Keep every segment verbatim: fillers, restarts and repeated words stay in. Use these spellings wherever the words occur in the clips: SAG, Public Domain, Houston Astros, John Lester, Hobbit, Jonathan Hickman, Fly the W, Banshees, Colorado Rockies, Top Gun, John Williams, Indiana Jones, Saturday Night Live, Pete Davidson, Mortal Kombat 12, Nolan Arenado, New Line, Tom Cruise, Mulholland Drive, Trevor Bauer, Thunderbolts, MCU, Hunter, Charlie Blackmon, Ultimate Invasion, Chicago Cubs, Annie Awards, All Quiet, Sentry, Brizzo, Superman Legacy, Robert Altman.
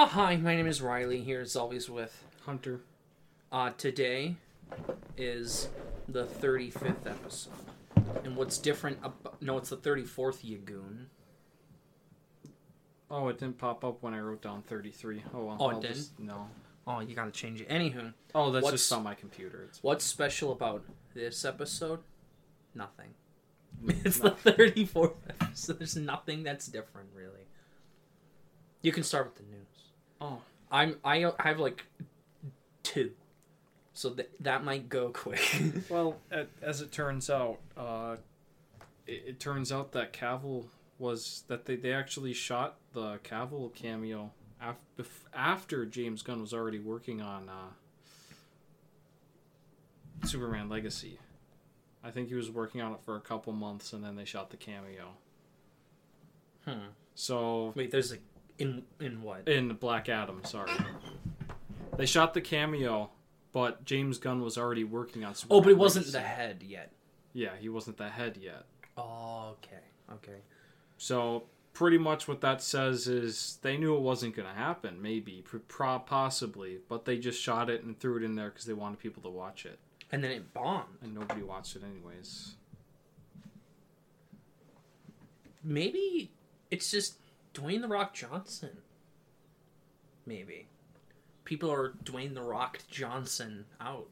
Uh, hi, my name is Riley, here as always with Hunter. Uh, today is the thirty-fifth episode. And what's different about... No, it's the thirty-fourth, you goon. Oh, it didn't pop up when I wrote down thirty-three. Oh, well, oh it I'll didn't? Just, no. Oh, you gotta change it. Anywho. Oh, that's just on my computer. It's what's special about this episode? Nothing. It's nothing. The thirty-fourth episode. There's nothing that's different, really. You can start with the news. Oh. I'm, I I have, like, two. So th- that might go quick. Well, as it turns out, uh, it, it turns out that Cavill was... That they, they actually shot the Cavill cameo after, after James Gunn was already working on uh, Superman Legacy. I think he was working on it for a couple months, and then they shot the cameo. Hmm. So... Wait, there's a... In in what? In Black Adam, sorry. They shot the cameo, but James Gunn was already working on Superman. Oh, but he wasn't the head yet. Yeah, he wasn't the head yet. Oh, okay. Okay. So, pretty much what that says is they knew it wasn't going to happen, maybe, pro- possibly, but they just shot it and threw it in there because they wanted people to watch it. And then it bombed. And nobody watched it anyways. Maybe it's just... Dwayne The Rock Johnson. Maybe. People are Dwayne The Rock Johnson out.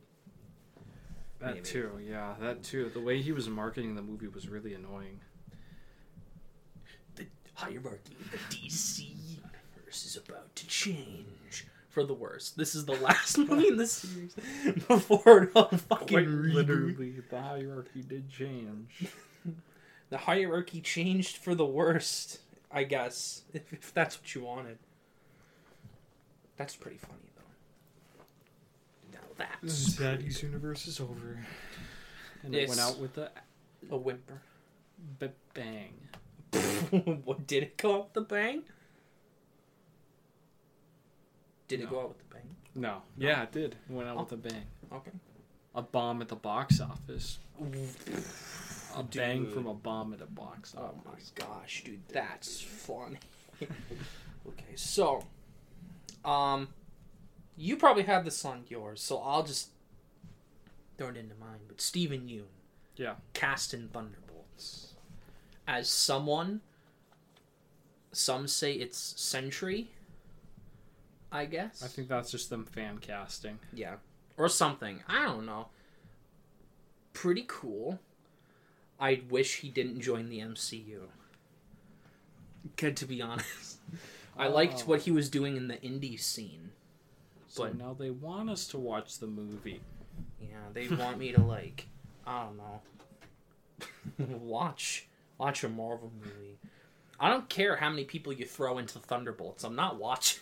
That Maybe. too, yeah. That too. The way he was marketing the movie was really annoying. The hierarchy of the D C universe is about to change for the worse. This is the last movie in the series before it all fucking... Quite literally, the hierarchy did change. The hierarchy changed for the worst. I guess, if, if that's what you wanted. That's pretty funny, though. Now that's... Daddy's universe is over. And it's it went out with a... A whimper. B- bang. What, did it go out with the bang? Did no. it go out with the bang? No. no. Yeah, it did. It went out oh. with a bang. Okay. A bomb at the box office. A dude. Bang from a bomb at a box office. Oh my gosh, dude, that's funny. Okay, so, um, you probably have this on yours, so I'll just throw it into mine. But Steven Yeun, yeah, cast in Thunderbolts as someone. Some say it's Sentry. I guess. I think that's just them fan casting. Yeah, or something. I don't know. Pretty cool. I wish he didn't join the M C U. Good, to be honest. I liked oh. what he was doing in the indie scene. So but now they want us to watch the movie. Yeah, they want me to, like, I don't know, watch watch a Marvel movie. I don't care how many people you throw into Thunderbolts. I'm not watching.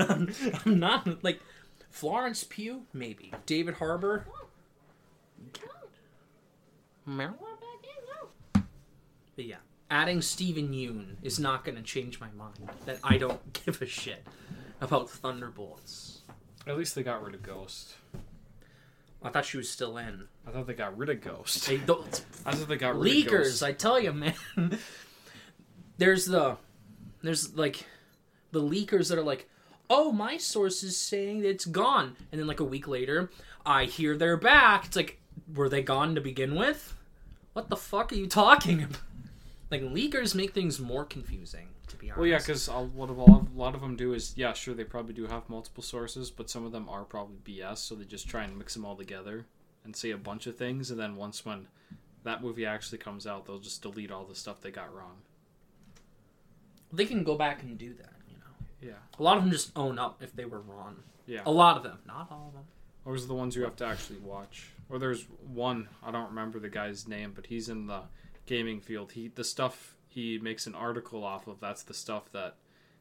I'm, I'm not, like, Florence Pugh, maybe. David Harbour. Meryl? But yeah, adding Steven Yeun is not going to change my mind that I don't give a shit about Thunderbolts. At least they got rid of Ghost. I thought she was still in. I thought they got rid of Ghost. I thought they got rid Leakers, of Ghost. Leakers, I tell you, man. There's the, there's like, the leakers that are like, oh, my source is saying it's gone. And then like a week later, I hear they're back. It's like, were they gone to begin with? What the fuck are you talking about? Like, leakers make things more confusing, to be honest. Well, yeah, because a lot of them do is, yeah, sure, they probably do have multiple sources, but some of them are probably B S, so they just try and mix them all together and say a bunch of things, and then once when that movie actually comes out, they'll just delete all the stuff they got wrong. They can go back and do that, you know? Yeah. A lot of them just own up if they were wrong. Yeah. A lot of them. Not all of them. Those are the ones you have to actually watch. Or there's one, I don't remember the guy's name, but he's in the... gaming field. He the stuff he makes an article off of, that's the stuff that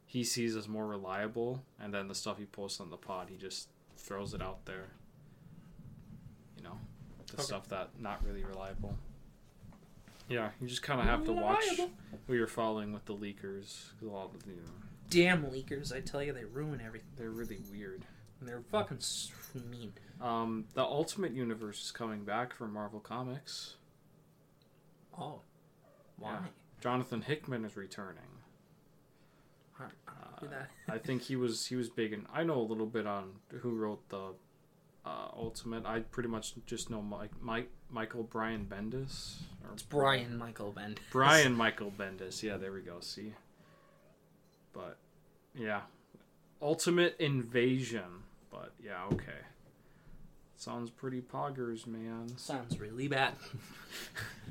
he sees as more reliable, and then the stuff he posts on the pod, he just throws it out there, you know, the okay. stuff that not really reliable. Yeah, you just kind of have to watch who you're following with the leakers, a lot of, you know, damn leakers, I tell you, they ruin everything. They're really weird and they're fucking mean. Um the Ultimate Universe is coming back for Marvel Comics. Oh, why? Yeah. Jonathan Hickman is returning. Uh, I think he was he was big, and I know a little bit on who wrote the uh, Ultimate. I pretty much just know Mike, Mike Michael Brian Bendis. Or it's Brian Michael Bendis. Brian Michael Bendis. Yeah, there we go. See, but yeah, Ultimate Invasion. But yeah, okay. Sounds pretty poggers, man. Sounds really bad.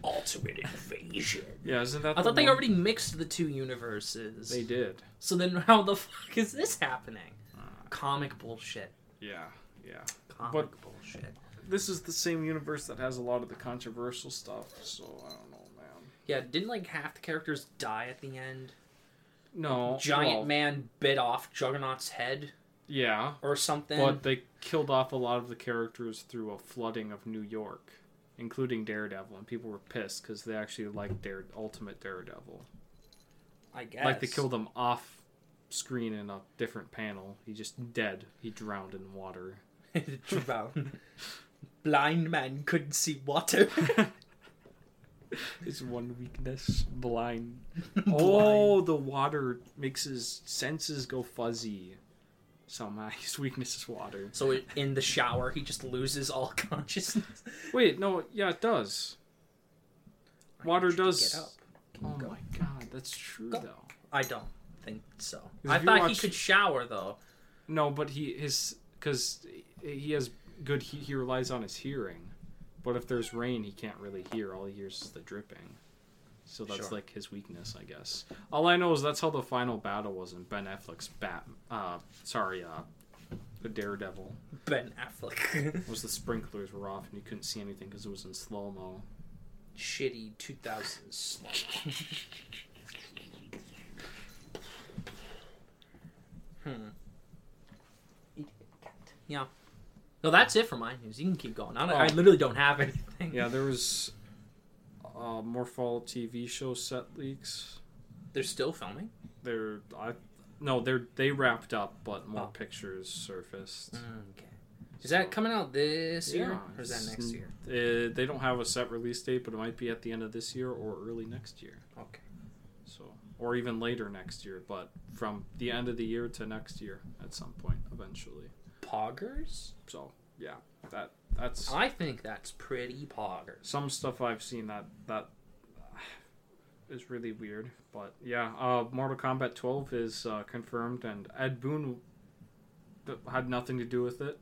Ultimate Invasion. Yeah, isn't that I the thought one? They already mixed the two universes. They did. So then how the fuck is this happening? Uh, Comic bullshit. Yeah, yeah. Comic but bullshit. This is the same universe that has a lot of the controversial stuff, so I don't know, man. Yeah, didn't like half the characters die at the end? No. Giant well, man bit off Juggernaut's head. Yeah. Or something. But they killed off a lot of the characters through a flooding of New York, including Daredevil, and people were pissed because they actually liked Dare- Ultimate Daredevil. I guess. Like, they killed him off screen in a different panel. He just dead. He drowned in water. Drowned. Blind man couldn't see water. His one weakness. Blind. Blind. Oh, the water makes his senses go fuzzy. So my his weakness is water. So in the shower, he just loses all consciousness. Wait, no, yeah, it does. Water does. Get up. Oh go. My god, that's true go. Though. I don't think so. I thought watch... he could shower though. No, but he his because he has good. He, he relies on his hearing, but if there's rain, he can't really hear. All he hears is the dripping. So that's sure. like his weakness, I guess. All I know is that's how the final battle was in Ben Affleck's Bat. Uh, sorry, uh, the Daredevil. Ben Affleck. Was the sprinklers were off and you couldn't see anything because it was in slow mo. Shitty two thousands slow mo. hmm. Idiot cat. Yeah. No, that's it for my news. You can keep going. I, don't, oh. I literally don't have anything. Yeah, there was. Uh, more fall T V show set leaks. They're still filming? They're I no, they're they wrapped up, but more oh. pictures surfaced. Okay. Is so, that coming out this yeah, year or is that next year? Uh, they don't have a set release date, but it might be at the end of this year or early next year. Okay. So, or even later next year, but from the end of the year to next year at some point eventually. Poggers? So, yeah. That that's. I think that's pretty poggers. Some stuff I've seen that that is really weird, but yeah. Uh, Mortal Kombat twelve is uh, confirmed, and Ed Boon had nothing to do with it.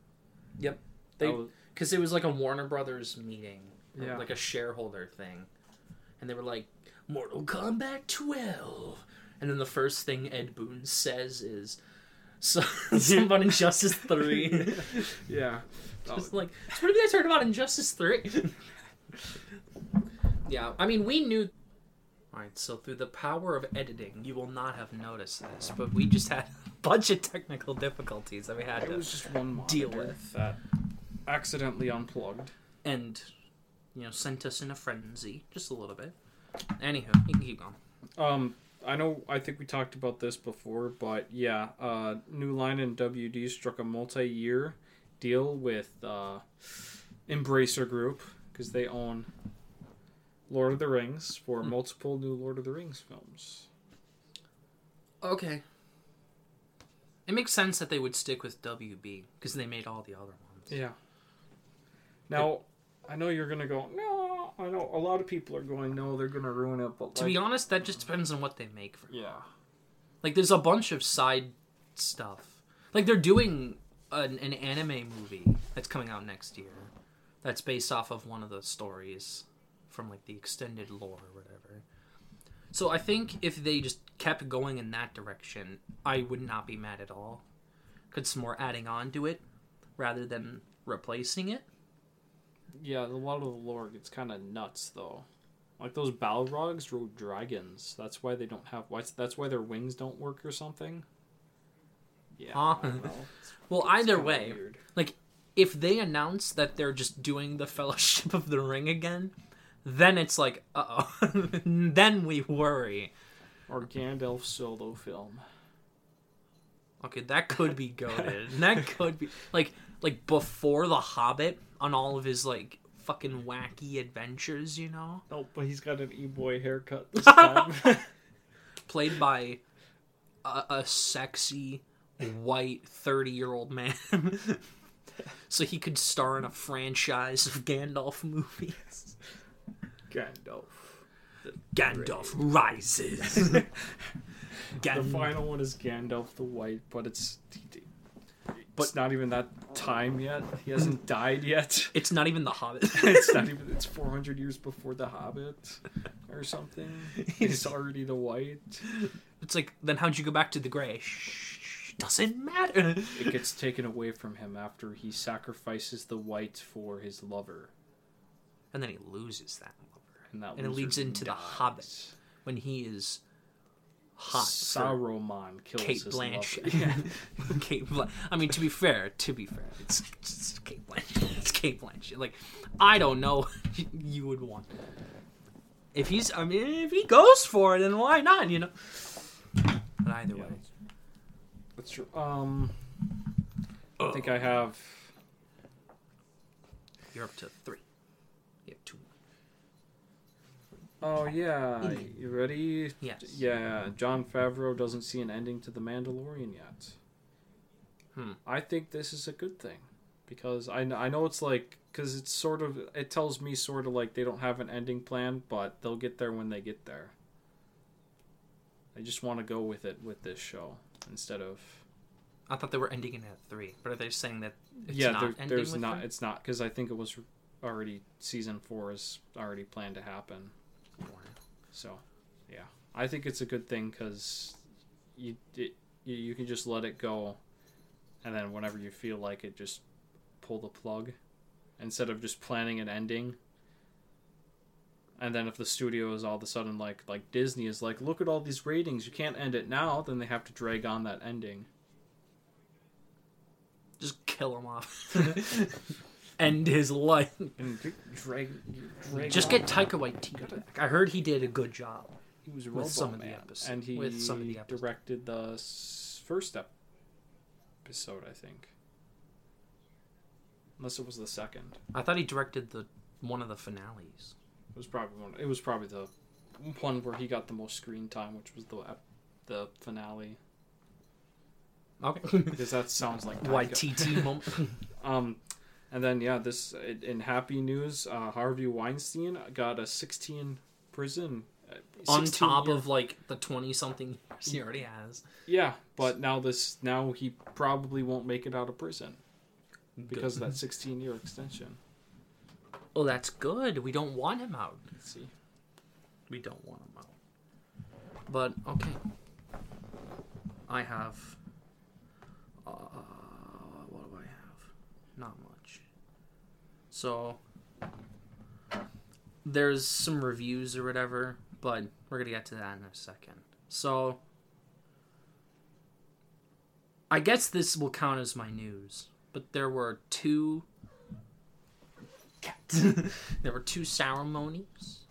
Yep, they because it was like a Warner Brothers meeting, yeah. like a shareholder thing, and they were like Mortal Kombat twelve, and then the first thing Ed Boon says is. So, someone in Justice three. Yeah. Just like, so what have you guys heard about in Justice three? Yeah, I mean, we knew... Alright, so through the power of editing, you will not have noticed this, but we just had a bunch of technical difficulties that we had it to was just one deal with. That accidentally unplugged. And, you know, sent us in a frenzy, just a little bit. Anywho, you can keep going. Um... I know, I think we talked about this before, but yeah, uh, New Line and W D struck a multi-year deal with uh, Embracer Group, because they own Lord of the Rings for mm. multiple new Lord of the Rings films. Okay. It makes sense that they would stick with W B, because they made all the other ones. Yeah. Now, I know you're going to go, no. I know a lot of people are going, no, they're going to ruin it. But to like, be honest, that just depends on what they make. For yeah. Like, there's a bunch of side stuff. Like, they're doing an, an anime movie that's coming out next year that's based off of one of the stories from, like, the extended lore or whatever. So I think if they just kept going in that direction, I would not be mad at all. Because it's more adding on to it rather than replacing it. Yeah, a lot of the lore gets kind of nuts, though. Like, those Balrogs rode dragons. That's why they don't have... That's why their wings don't work or something? Yeah. Uh, I don't know. It's, well, it's either way, weird. Like, if they announce that they're just doing the Fellowship of the Ring again, then it's like, uh-oh. Then we worry. Or Gandalf solo film. Okay, that could be goated. That could be... Like, like before The Hobbit... On all of his, like, fucking wacky adventures, you know? Oh, but he's got an e-boy haircut this time. Played by a, a sexy white thirty-year-old man, so he could star in a franchise of Gandalf movies. Gandalf. Gandalf rises. Gand- the final one is Gandalf the White, but it's, but not even that time yet. He hasn't died yet. It's not even the Hobbit. It's not even. It's four hundred years before the Hobbit, or something. He's already the White. It's like, then how'd you go back to the Gray? Doesn't matter. It gets taken away from him after he sacrifices the White for his lover, and then he loses that lover, and, that and it leads into dies. The Hobbit when he is. Hot Saruman kills Kate Blanchett. Yeah. Kate Blanchett. I mean, to be fair, to be fair, it's, it's Kate Blanchett. It's Kate Blanchett. Like, I don't know what you would want. If he's, I mean, if he goes for it, then why not? You know. But either yeah. way, that's true. Um, oh. I think I have. You're up to three. You have two. Oh, yeah. You ready? Yes. Yeah, Jon Favreau doesn't see an ending to The Mandalorian yet. Hmm. I think this is a good thing. Because I, I know it's like... Because it's sort of... It tells me sort of like they don't have an ending plan, but they'll get there when they get there. I just want to go with it with this show instead of... I thought they were ending it at three. But are they saying that it's yeah, not there, ending there's with not, it's not. Because I think it was already... Season four is already planned to happen. So, yeah, I think it's a good thing because you, it, you you can just let it go, and then whenever you feel like it, just pull the plug instead of just planning an ending. And then if the studio is all of a sudden like like Disney is like, look at all these ratings, you can't end it now, then they have to drag on that ending. Just kill them off. End his life. And drag, drag just get Taika Waititi back. I heard he did a good job. He was a with some of the episodes, and he with some of the episodes. Directed the first episode, I think. Unless it was the second. I thought he directed the one of the finales. It was probably one. It was probably the one where he got the most screen time, which was the the finale. Okay, because that sounds like Waititi moment. um. And then, yeah, this in happy news, uh, Harvey Weinstein got a sixteen prison. sixteen on top year. Of, like, the twenty-something years he already has. Yeah, but now this now he probably won't make it out of prison because good. Of that sixteen-year extension. Oh, that's good. We don't want him out. Let's see. We don't want him out. But, okay. I have... Uh, what do I have? Not much. So, there's some reviews or whatever, but we're going to get to that in a second. So, I guess this will count as my news, but there were two... there were two ceremonies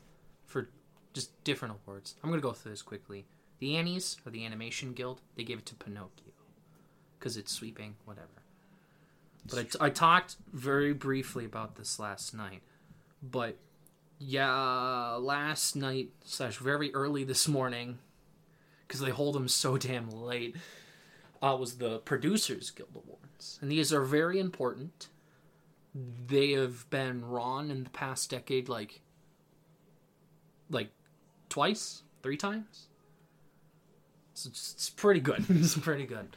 for just different awards. I'm going to go through this quickly. The Annie's, or the Animation Guild, they gave it to Pinocchio, because it's sweeping, whatever. But I, t- I talked very briefly about this last night. But, yeah, last night, slash very early this morning, because they hold them so damn late, uh, was the Producers Guild Awards. And these are very important. They have been wrong in the past decade, like, like twice, three times. So it's, it's pretty good. It's pretty good.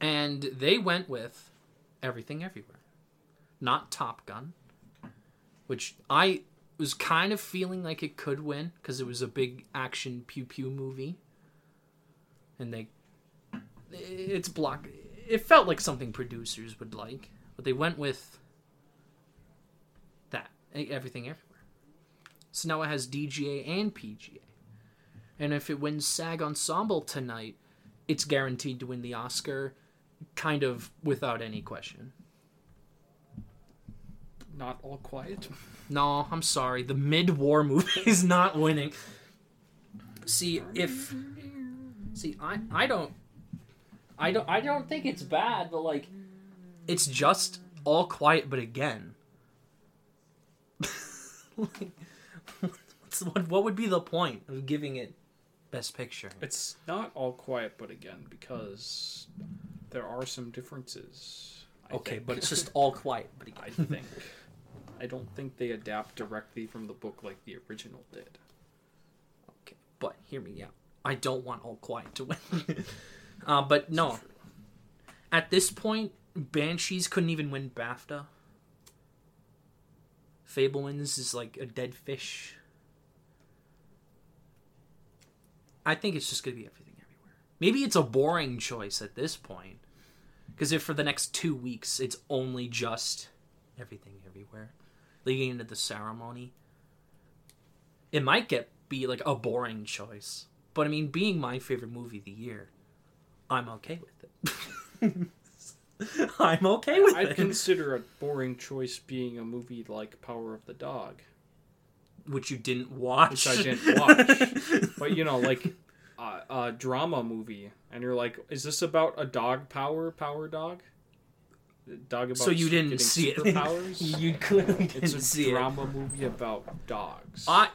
And they went with... Everything Everywhere. Not Top Gun, which I was kind of feeling like it could win because it was a big action pew pew movie. And they... It's block... It felt like something producers would like, but they went with that. Everything Everywhere. So now it has D G A and P G A. And if it wins SAG Ensemble tonight, it's guaranteed to win the Oscar... Kind of without any question. Not All Quiet? No, I'm sorry. The mid-war movie is not winning. See, if... See, I, I don't... I don't I don't think it's bad, but, like... It's just All Quiet, but again. Like, what's, what would be the point of giving it Best Picture. It's not All Quiet, but again, because there are some differences. I okay, think. But it's just All Quiet, but again. I think. I don't think they adapt directly from the book like the original did. Okay, but hear me out. I don't want All Quiet to win. uh, but no. At this point, Banshees couldn't even win BAFTA. Fabelmans is like a dead fish. I think it's just going to be Everything Everywhere. Maybe it's a boring choice at this point. Because if for the next two weeks, it's only just Everything Everywhere. Leading into the ceremony. It might get be like a boring choice. But I mean, being my favorite movie of the year, I'm okay with it. I'm okay with I'd it. I'd consider a boring choice being a movie like Power of the Dog. Which you didn't watch. Which I didn't watch. But, you know, like uh, a drama movie. And you're like, is this about a dog power, power dog? Dog about so you didn't see superpowers? It. You clearly didn't see it. It's a drama it. movie about dogs. I,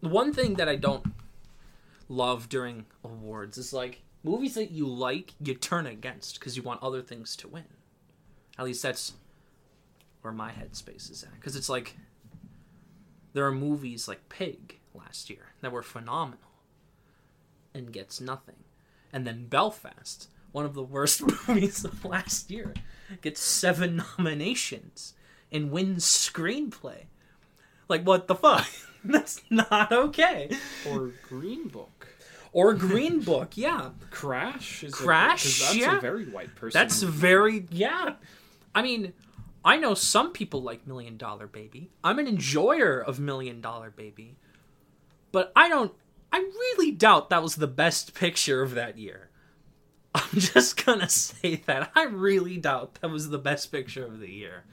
one thing that I don't love during awards is like, movies that you like, you turn against because you want other things to win. At least that's where my headspace is at. Because it's like, there are movies like Pig last year that were phenomenal and gets nothing. And then Belfast, one of the worst movies of last year, gets seven nominations and wins screenplay. Like, what the fuck? That's not okay. Or Green Book. Or Green Book, yeah. Crash? Is Crash, a, that's yeah. That's a very white person. That's very, yeah. I mean, I know some people like Million Dollar Baby. I'm an enjoyer of Million Dollar Baby. But I don't, I really doubt that was the best picture of that year. I'm just gonna say that. I really doubt that was the best picture of the year.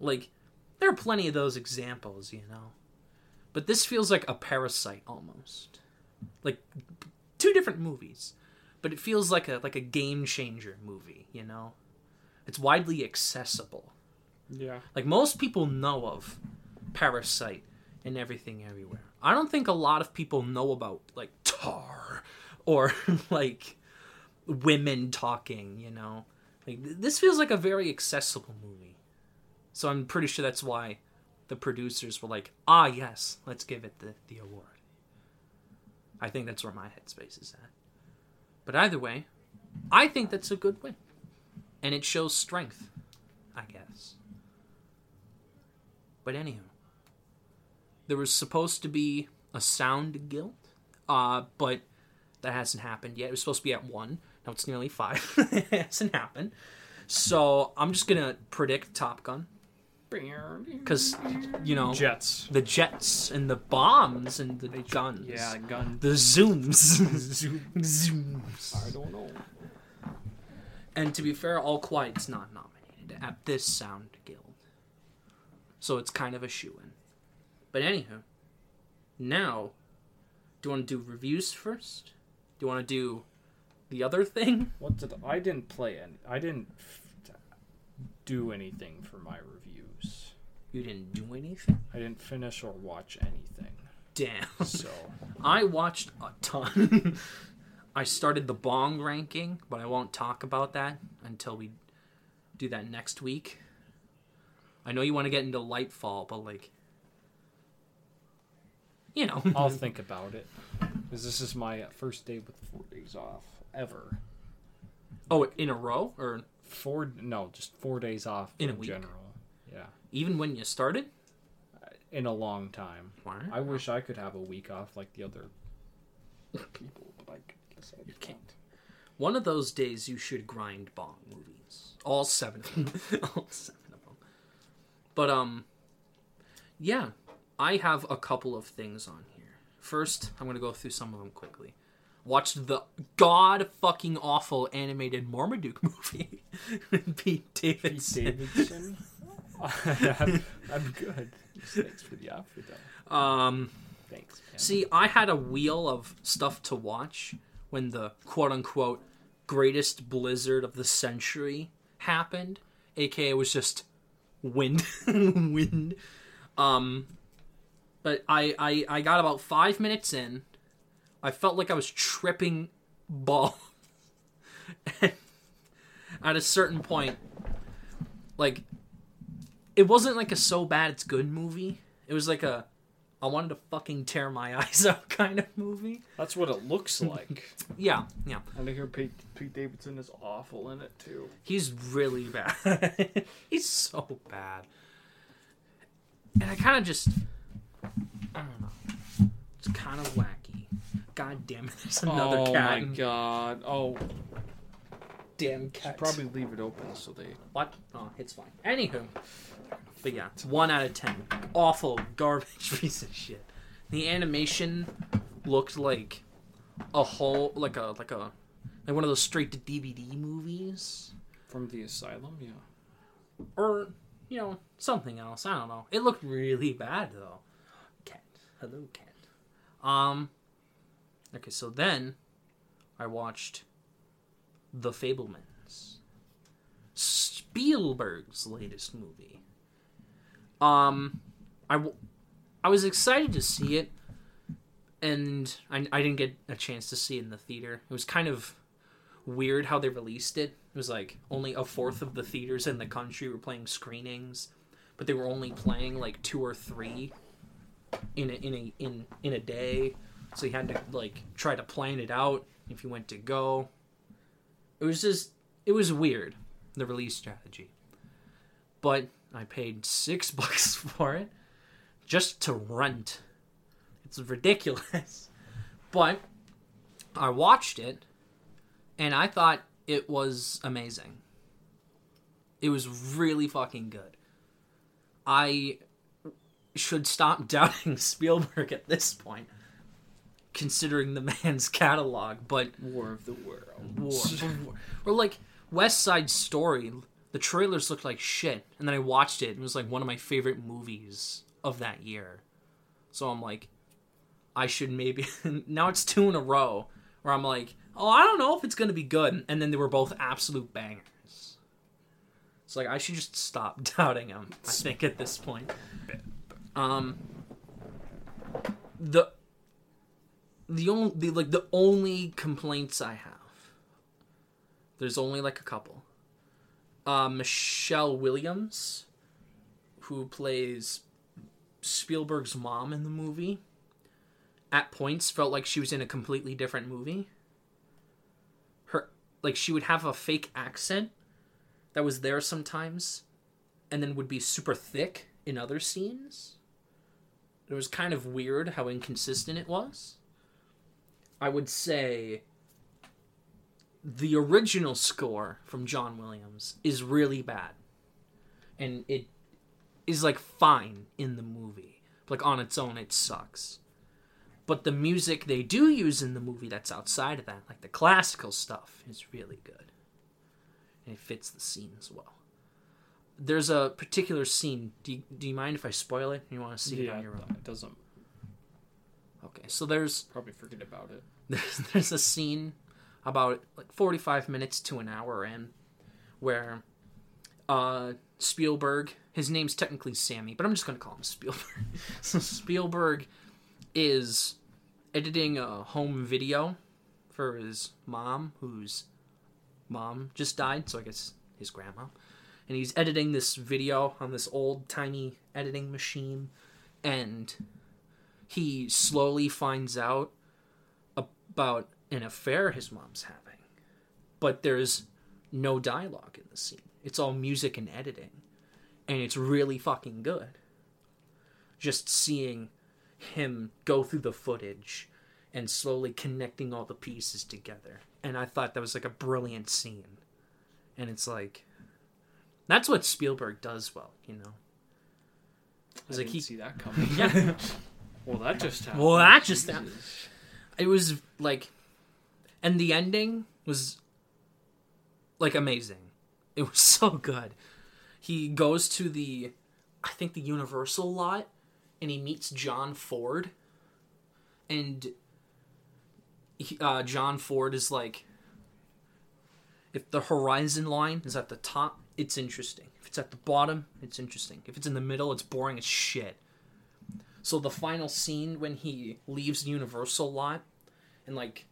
Like, there are plenty of those examples, you know. But this feels like a Parasite almost. Like, two different movies, but it feels like a like a game changer movie, you know? It's widely accessible. Yeah. Like, most people know of Parasite and Everything Everywhere. I don't think a lot of people know about, like, Tar or, like, women talking, you know? Like, this feels like a very accessible movie. So I'm pretty sure that's why the producers were like, ah, yes, let's give it the, the award. I think that's where my headspace is at. But either way, I think that's a good win. And it shows strength, I guess. But anywho, there was supposed to be a sound guild, uh, but that hasn't happened yet. It was supposed to be at one. Now it's nearly five. It hasn't happened. So I'm just going to predict Top Gun. Because, you know, jets. The jets and the bombs and the guns. Yeah, guns. The zooms. Zooms. I don't know. And to be fair, All Quiet's not nominated at this sound guild. So it's kind of a shoo-in. But anywho, now, do you want to do reviews first? Do you want to do the other thing? What did I didn't play any. I didn't f- do anything for my review. You didn't do anything? I didn't finish or watch anything. Damn. So I watched a ton. I started the Bong ranking, but I won't talk about that until we do that next week. I know you want to get into Lightfall, but like, you know. I'll think about it. Because this is my first day with four days off ever. Oh, in a row? Or four? No, just four days off in, in a week. General. Yeah. Even when you started? In a long time. Wow. I wish I could have a week off like the other people, but I guess I can't. One of those days you should grind Bong movies. All seven of them. All seven of them. But, um, yeah. I have a couple of things on here. First, I'm going to go through some of them quickly. Watched the god-fucking-awful animated Marmaduke movie. Pete Davidson. Pete Davidson? I'm, I'm good. Thanks for the offer, though. Um, Thanks. Pam. See, I had a wheel of stuff to watch when the quote-unquote greatest blizzard of the century happened. A K A it was just wind, wind. Um, but I, I, I got about five minutes in. I felt like I was tripping balls. At a certain point, like, it wasn't like a so bad it's good movie. It was like a I wanted to fucking tear my eyes out kind of movie. That's what it looks like. yeah, yeah. And I hear Pete, Pete Davidson is awful in it, too. He's really bad. He's so bad. And I kind of just, I don't know. It's kind of wacky. God damn it, there's another oh cat. Oh, my God. Oh, damn cat. Probably leave it open so they... What? Oh, it's fine. Anywho. But yeah, it's one out of ten. Awful, garbage piece of shit. The animation looked like a whole, like a, like a, like one of those straight to D V D movies from the asylum, yeah. Or you know something else. I don't know. It looked really bad though. Cat, hello cat. Um. Okay, so then I watched The Fabelmans, Spielberg's latest movie. Um, I, w- I was excited to see it, and I, I didn't get a chance to see it in the theater. It was kind of weird how they released it. It was like only a fourth of the theaters in the country were playing screenings, but they were only playing like two or three in a, in a, in, in a day. So you had to like try to plan it out if you went to go. It was just, it was weird, the release strategy. But I paid six bucks for it just to rent. It's ridiculous. But I watched it and I thought it was amazing. It was really fucking good. I should stop doubting Spielberg at this point, considering the man's catalog, but... War of the World. War. Or like West Side Story... The trailers looked like shit, and then I watched it, and it was like one of my favorite movies of that year. So I'm like, I should maybe... Now it's two in a row, where I'm like, oh, I don't know if it's going to be good. And then they were both absolute bangers. So like, I should just stop doubting him, I think, at this point. Um, the the only the, like the only complaints I have, there's only like a couple. Uh, Michelle Williams, who plays Spielberg's mom in the movie, at points felt like she was in a completely different movie. Her, like, she would have a fake accent that was there sometimes, and then would be super thick in other scenes. It was kind of weird how inconsistent it was. I would say the original score from John Williams is really bad. And it is, like, fine in the movie. Like, on its own, it sucks. But the music they do use in the movie that's outside of that, like the classical stuff, is really good. And it fits the scene as well. There's a particular scene. Do you, do you mind if I spoil it? You want to see yeah, it on your own? It doesn't. Okay, so there's... Probably forget about it. There's, there's a scene... about like forty-five minutes to an hour in, where uh, Spielberg, his name's technically Sammy, but I'm just going to call him Spielberg. So Spielberg is editing a home video for his mom, whose mom just died, so I guess his grandma. And he's editing this video on this old, tiny editing machine, and he slowly finds out about an affair his mom's having, but there's no dialogue in the scene. It's all music and editing, and it's really fucking good. Just seeing him go through the footage and slowly connecting all the pieces together, and I thought that was like a brilliant scene. And it's like, that's what Spielberg does well, you know. I didn't like, he... see that coming. Yeah. Well, that just happened. Well, that Jesus. just happened. It was like. And the ending was, like, amazing. It was so good. He goes to the, I think, the Universal lot, and he meets John Ford. And he, uh, John Ford is like, if the horizon line is at the top, it's interesting. If it's at the bottom, it's interesting. If it's in the middle, it's boring as shit. So the final scene when he leaves the Universal lot and like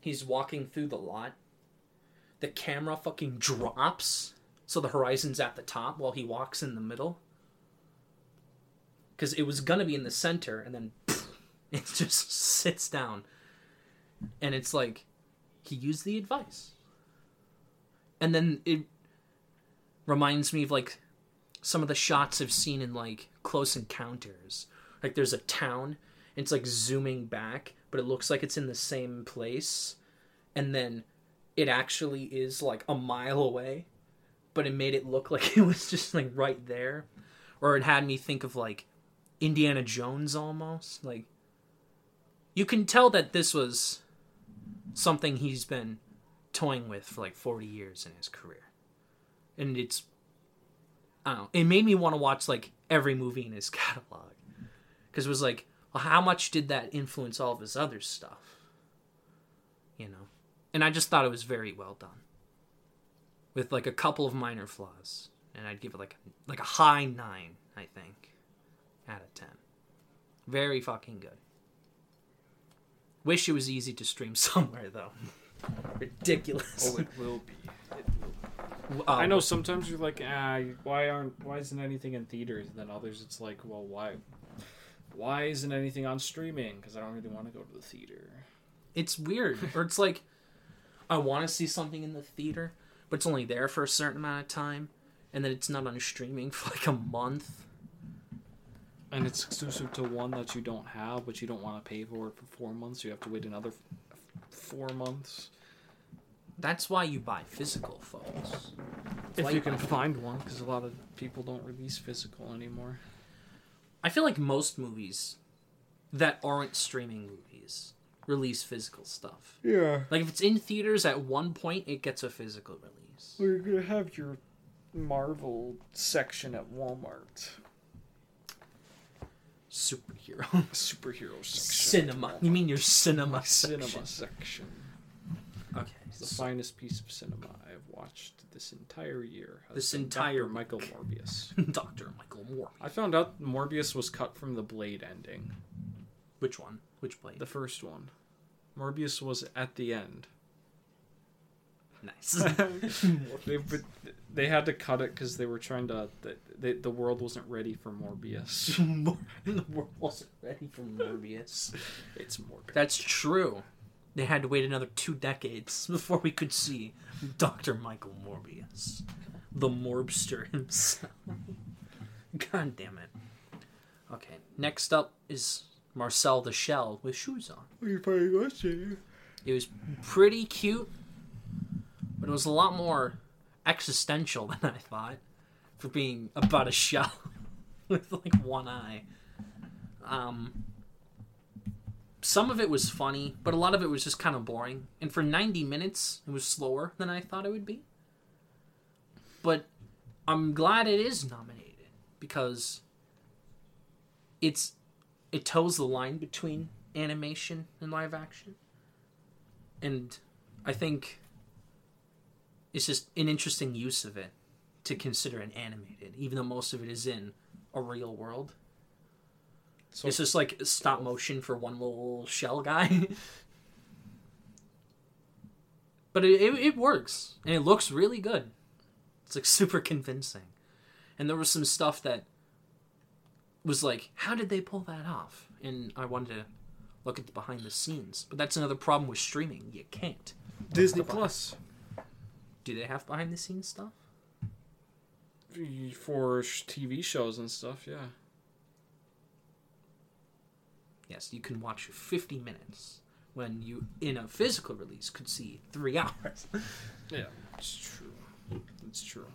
he's walking through the lot, the camera fucking drops so the horizon's at the top while he walks in the middle, because it was gonna be in the center, and then pff, it just sits down. And it's like, he used the advice. And then it reminds me of like some of the shots I've seen in like Close Encounters. Like there's a town, and it's like zooming back, but it looks like it's in the same place. And then it actually is like a mile away, but it made it look like it was just like right there. Or it had me think of like Indiana Jones almost. Like, you can tell that this was something he's been toying with for like forty years in his career. And it's, I don't know, it made me want to watch like every movie in his catalog. Because it was like, well, how much did that influence all of his other stuff? You know? And I just thought it was very well done. With like a couple of minor flaws. And I'd give it like, like a high nine, I think, out of ten. Very fucking good. Wish it was easy to stream somewhere, though. Ridiculous. Oh, it will be. It will be. Um, I know sometimes you're like, ah, why aren't? Why isn't anything in theaters? And then others, it's like, well, why? Why isn't anything on streaming? Because I don't really want to go to the theater. It's weird, or it's like, I want to see something in the theater, but it's only there for a certain amount of time, and then it's not on streaming for like a month. And it's exclusive to one that you don't have, but you don't want to pay for it for four months. So you have to wait another f- four months. That's why you buy physical phones. If you can find one, because a lot of people don't release physical anymore. I feel like most movies that aren't streaming movies release physical stuff. Yeah. Like, if it's in theaters at one point, it gets a physical release. Well, you're going to have your Marvel section at Walmart. Superhero. Superhero section. Cinema. You mean your cinema section. Cinema section. Okay. It's the so. finest piece of cinema I've watched this entire year. This entire Doctor Michael Morbius. Doctor Michael Morbius. I found out Morbius was cut from the Blade ending. Which one? Which Blade? The first one. Morbius was at the end. Nice. they, but they had to cut it because they were trying to. They, they, the world wasn't ready for Morbius. The world wasn't ready for Morbius. It's Morbius. That's true. They had to wait another two decades before we could see Doctor Michael Morbius, the Morbster himself. God damn it. Okay, next up is Marcel the Shell with shoes on. You probably watched it. It was pretty cute. But it was a lot more existential than I thought for being about a shell with like one eye. Um, some of it was funny, but a lot of it was just kind of boring. And for ninety minutes, it was slower than I thought it would be. But I'm glad it is nominated because it's it toes the line between animation and live action. And I think it's just an interesting use of it to consider it animated, even though most of it is in a real world. So it's just like stop motion for one little shell guy. But it, it it works, and it looks really good. It's like super convincing. And there was some stuff that was like, how did they pull that off? And I wanted to look at the behind the scenes. But that's another problem with streaming. You can't. Disney Plus. Do they have behind-the-scenes stuff? For T V shows and stuff, yeah. Yes, you can watch fifty minutes when you, in a physical release, could see three hours. Yeah, it's true. It's true.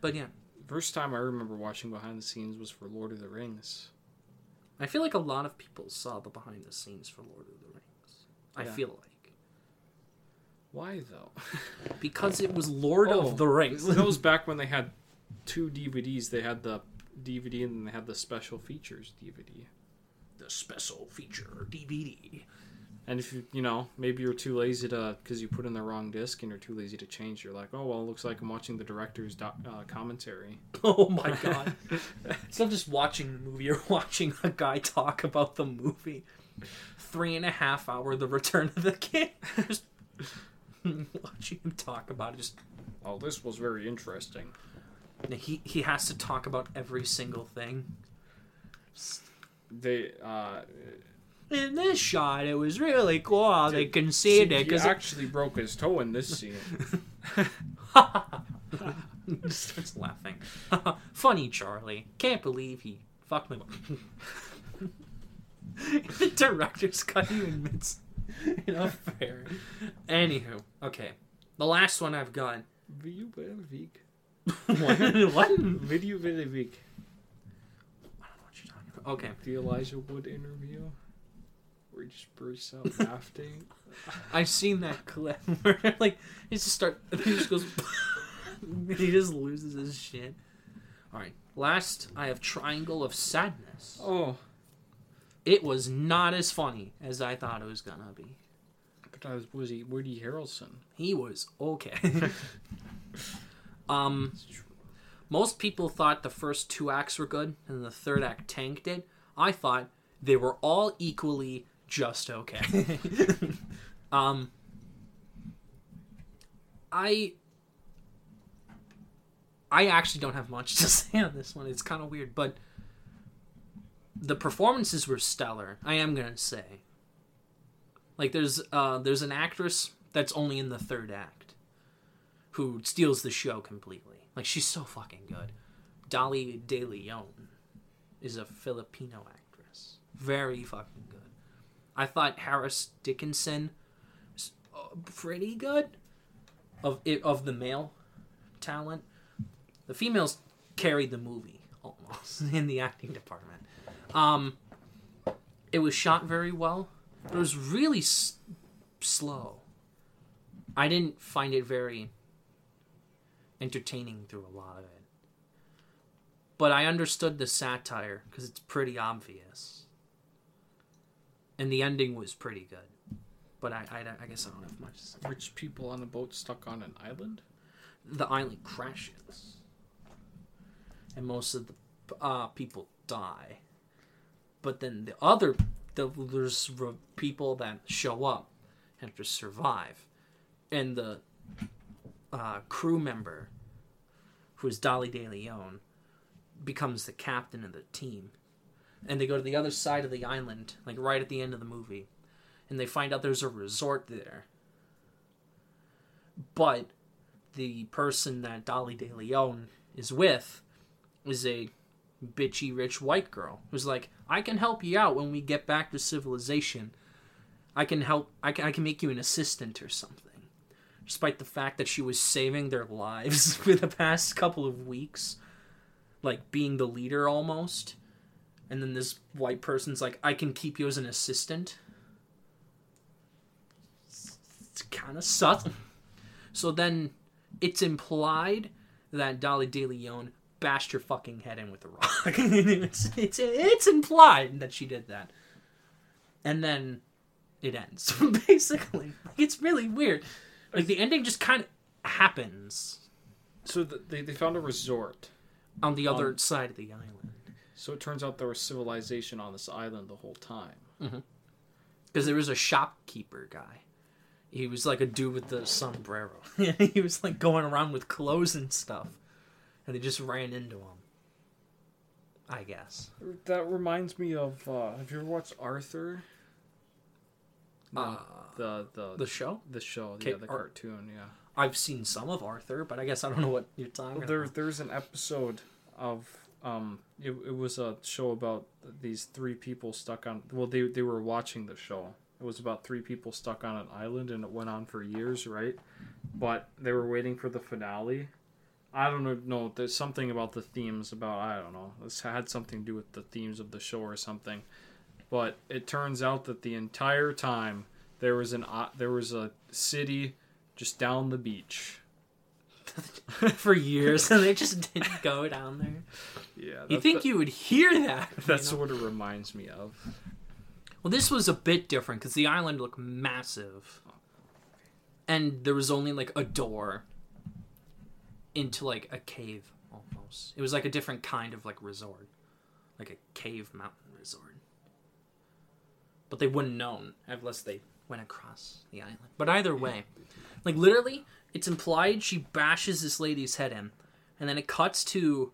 But yeah. First time I remember watching behind-the-scenes was for Lord of the Rings. I feel like a lot of people saw the behind-the-scenes for Lord of the Rings. I yeah. feel like. Why, though? Because it was Lord oh, of the Rings. That was back when they had two D V Ds. They had the D V D and then they had the special features D V D. The special feature D V D. And if you, you know, maybe you're too lazy to, because you put in the wrong disc and you're too lazy to change. You're like, oh, well, it looks like I'm watching the director's doc, uh, commentary. Oh, my God. It's not just watching the movie. You're watching a guy talk about the movie. three and a half hour The Return of the King. Just watching him talk about it. Just, oh, this was very interesting. He he has to talk about every single thing. They, uh... in this shot, it was really cool how they conceded it. He actually it... broke his toe in this scene. Starts laughing. Funny, Charlie. Can't believe he fucked my wife. The director's cut you in midst. You know, fair. Anywho, okay. The last one I've got. Video Vig. What? What? Video Vig. I don't know what you're talking about. Okay. The Elijah Wood interview. Where he just bursts out laughing. I've seen that clip where, like, he just start, he just goes, he just loses his shit. All right, last I have Triangle of Sadness. Oh, it was not as funny as I thought it was gonna be. But I was busy. Woody Harrelson. He was okay. um, most people thought the first two acts were good, and the third act tanked it. I thought they were all equally. Just okay. um, I I actually don't have much to say on this one. It's kind of weird, but the performances were stellar. I am gonna say, like, there's uh, there's an actress that's only in the third act who steals the show completely. Like, she's so fucking good. Dolly De Leon is a Filipino actress. Very fucking good. I thought Harris Dickinson was pretty good of it, of the male talent. The females carried the movie almost in the acting department. Um, it was shot very well, but it was really s- slow. I didn't find it very entertaining through a lot of it. But I understood the satire because it's pretty obvious. And the ending was pretty good. But I, I, I guess I don't have much to say. Rich people on a boat stuck on an island? The island crashes. And most of the uh, people die. But then the other... The, there's people that show up and have to survive. And the uh, crew member, who is Dolly De Leon, becomes the captain of the team. And they go to the other side of the island, like right at the end of the movie. And they find out there's a resort there. But the person that Dolly De Leon is with is a bitchy rich white girl who's like, I can help you out when we get back to civilization. I can help, I can, I can make you an assistant or something. Despite the fact that she was saving their lives for the past couple of weeks, like being the leader almost. And then this white person's like, I can keep you as an assistant. It's kind of subtle. So then it's implied that Dolly De Leon bashed her fucking head in with a rock. it's, it's, it's implied that she did that. And then it ends, basically. It's really weird. Like, the ending just kind of happens. So the, they, they found a resort. On the other um, side of the island. So it turns out there was civilization on this island the whole time. Because mm-hmm. there was a shopkeeper guy. He was like a dude with the sombrero. He was like going around with clothes and stuff. And they just ran into him. I guess. That reminds me of, uh, have you ever watched Arthur? Uh, the, the, the show? The show, yeah, K- the cartoon, Ar- yeah. I've seen some of Arthur, but I guess I don't know what you're talking well, there, about. There's an episode of... Um, it, it was a show about these three people stuck on... Well, they they were watching the show. It was about three people stuck on an island, and it went on for years, right? But they were waiting for the finale. I don't know. There's something about the themes about... I don't know. This had something to do with the themes of the show or something. But it turns out that the entire time, there was an uh, there was a city just down the beach. For years, and they just didn't go down there. Yeah, you think the, you would hear that? That's you know? What it reminds me of. Well, this was a bit different because the island looked massive, and there was only like a door into like a cave almost. It was like a different kind of like resort, like a cave mountain resort. but they wouldn't known unless they went across the island. But either way, like literally, it's implied she bashes this lady's head in, and then it cuts to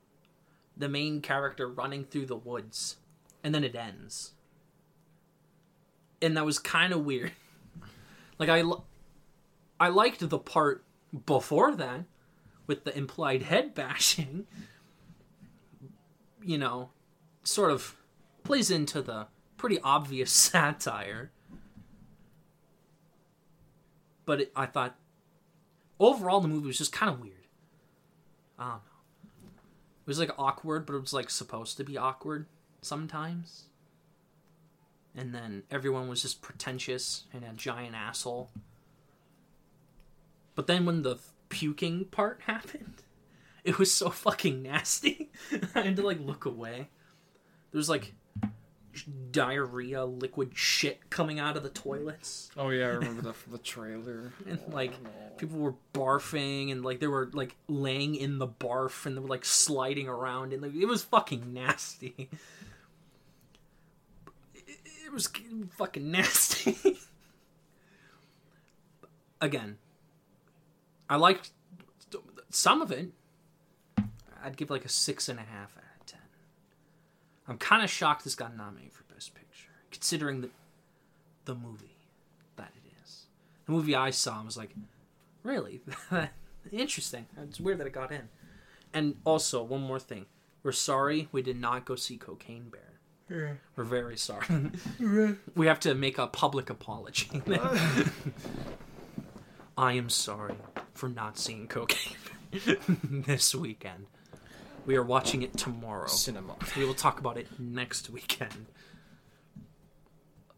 the main character running through the woods, and then it ends. And that was kind of weird. Like, I, I liked the part before that, with the implied head bashing, you know, sort of plays into the pretty obvious satire. But it, I thought, overall, the movie was just kind of weird. I don't know. It was, like, awkward, but it was, like, supposed to be awkward sometimes. And then everyone was just pretentious and a giant asshole. But then when the puking part happened, it was so fucking nasty. I had to, like, look away. There was, like, diarrhea, liquid shit coming out of the toilets. Oh, yeah, I remember the, the trailer. And, like, oh, no. People were barfing, and, like, they were, like, laying in the barf, and they were, like, sliding around, and like, it was fucking nasty. It was fucking nasty. Again, I liked some of it. I'd give like a six and a half out of ten. I'm kind of shocked this got nominated for Best Picture, considering the the movie that it is. The movie I saw, I was like, really? Interesting. It's weird that it got in. And also, one more thing. We're sorry we did not go see Cocaine Bear. We're very sorry. We have to make a public apology. I am sorry for not seeing Cocaine this weekend. We are watching it tomorrow. Cinema. We will talk about it next weekend.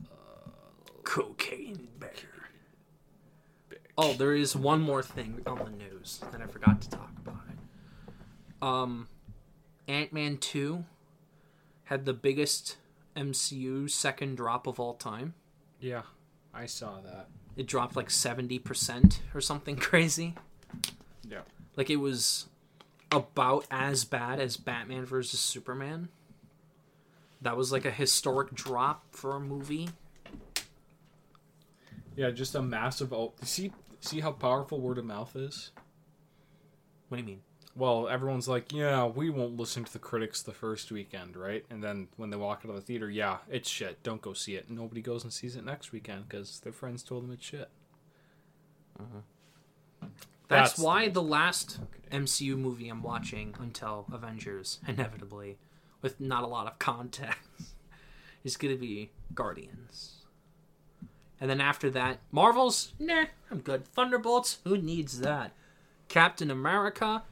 Uh, Cocaine Bear. Oh, there is one more thing on the news that I forgot to talk about. Um, Ant-Man two had the biggest M C U second drop of all time. Yeah, I saw that. It dropped like seventy percent or something crazy. Yeah. Like it was about as bad as Batman versus Superman. That was like a historic drop for a movie. Yeah, just a massive... Ult- see, see how powerful word of mouth is? What do you mean? Well, everyone's like, yeah, we won't listen to the critics the first weekend, right? And then when they walk out of the theater, yeah, it's shit. Don't go see it. And nobody goes and sees it next weekend because their friends told them it's shit. Uh-huh. That's, That's why the, the last okay. M C U movie I'm watching until Avengers, inevitably, with not a lot of context, is going to be Guardians. And then after that, Marvel's, nah, I'm good. Thunderbolts, who needs that? Captain America...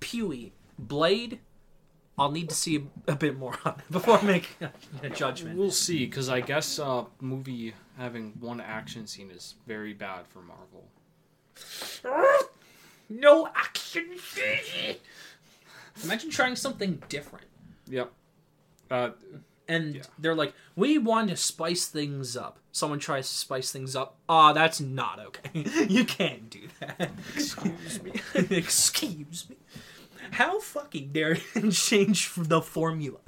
Pewee, Blade, I'll need to see a, a bit more on it before making a, a judgment. We'll see, because I guess a uh, movie having one action scene is very bad for Marvel. No action scene! Imagine trying something different. Yep. Uh, and yeah. They're like, we want to spice things up. Someone tries to spice things up. Ah, oh, that's not okay. You can't do that. Excuse me. Excuse me. How fucking dare you change the formula?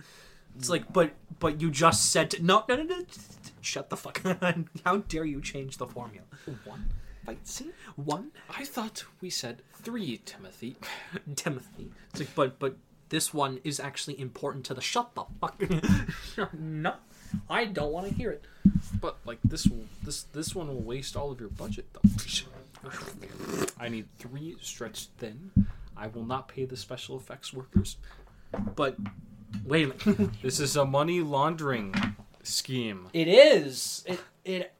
It's like, but but you just said to, no, no, no, no, shut the fuck up. How dare you change the formula? One fight scene. One. I thought we said three, Timothy. Timothy. It's like, but but this one is actually important to the shut the fuck. No, I don't want to hear it. But like this will, this this one will waste all of your budget though. I need three stretched thin. I will not pay the special effects workers. But, wait a minute. This is a money laundering scheme. It is. It it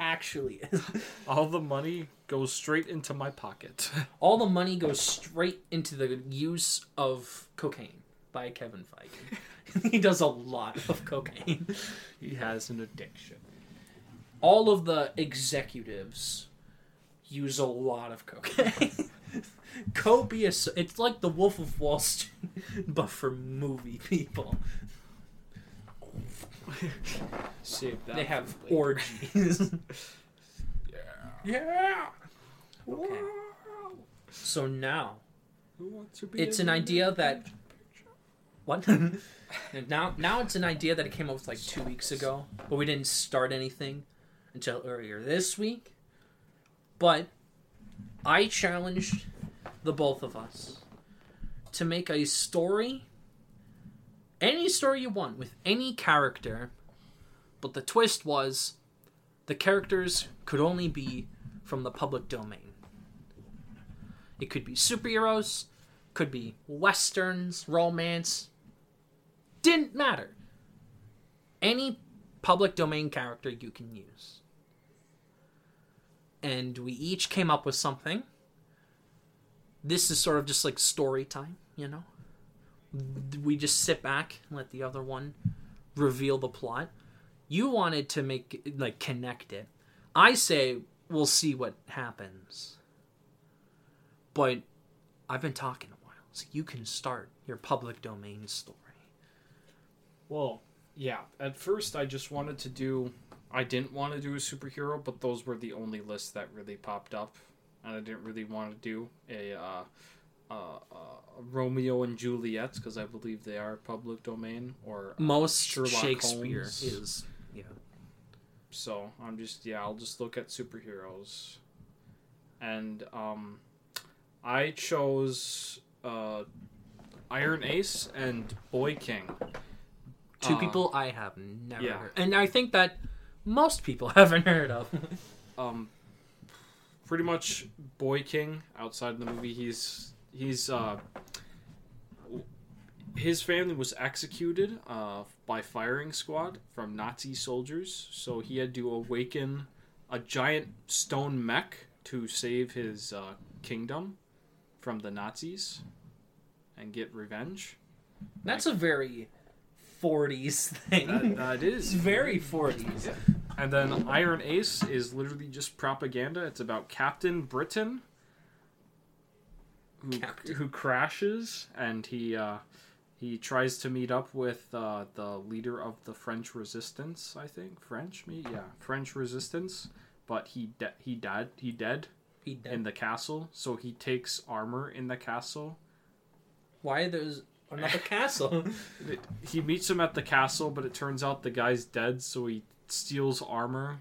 actually is. All the money goes straight into my pocket. All the money goes straight into the use of cocaine by Kevin Feige. He does a lot of cocaine. He has an addiction. All of the executives use a lot of cocaine. Copious. It's like the Wolf of Wall Street, but for movie people. Save that. They have orgies. Yeah. Yeah. Okay. Wow. So now, who wants to be it's an idea that What? now now it's an idea that it came up with like two weeks ago, but we didn't start anything until earlier this week. But I challenged the both of us to make a story, any story you want, with any character, but the twist was the characters could only be from the public domain. It could be superheroes, could be westerns, romance, didn't matter. Any public domain character you can use. And we each came up with something. This is sort of just like story time, you know? We just sit back and let the other one reveal the plot. You wanted to make it, like, connect it. I say we'll see what happens. But I've been talking a while, so you can start your public domain story. Well, yeah. At first, I just wanted to do... I didn't want to do a superhero, but those were the only lists that really popped up. And I didn't really want to do a uh, uh, uh, Romeo and Juliet, because I believe they are public domain. Or uh, most Sherlock Shakespeare Holmes. Is. Yeah. So I'm just yeah, I'll just look at superheroes, and um, I chose uh, Iron Ace and Boy King. Two uh, people I have never yeah. heard, and I think that most people haven't heard of. um. Pretty much Boy King, outside the movie, he's, he's, uh, his family was executed, uh, by firing squad from Nazi soldiers, so he had to awaken a giant stone mech to save his, uh, kingdom from the Nazis and get revenge. That's like, a very forties thing. That, that is. It's very forties. Yeah. And then Iron Ace is literally just propaganda. It's about Captain Britain, who Captain. who crashes, and he uh, he tries to meet up with uh, the leader of the French Resistance. I think French, me, yeah, French Resistance. But he de- he died. He dead. He dead in the castle. So he takes armor in the castle. Why there's. Another castle. He meets him at the castle, but it turns out the guy's dead, so he steals armor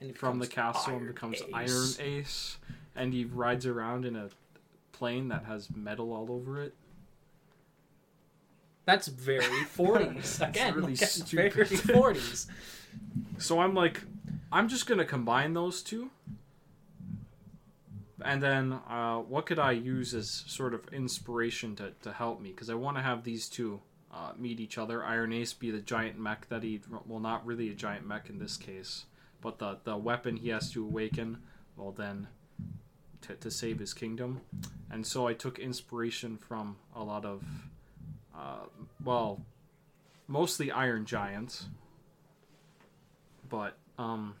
and from the castle and becomes Iron Ace. And he rides around in a plane that has metal all over it. That's very forties. Again, really that's stupid. Very forties. So I'm like, I'm just going to combine those two. And then uh, what could I use as sort of inspiration to, to help me? Because I want to have these two uh, meet each other. Iron Ace be the giant mech that he... Well, not really a giant mech in this case. But the, the weapon he has to awaken, well then, t- to save his kingdom. And so I took inspiration from a lot of... Uh, well, mostly Iron Giant. But, um...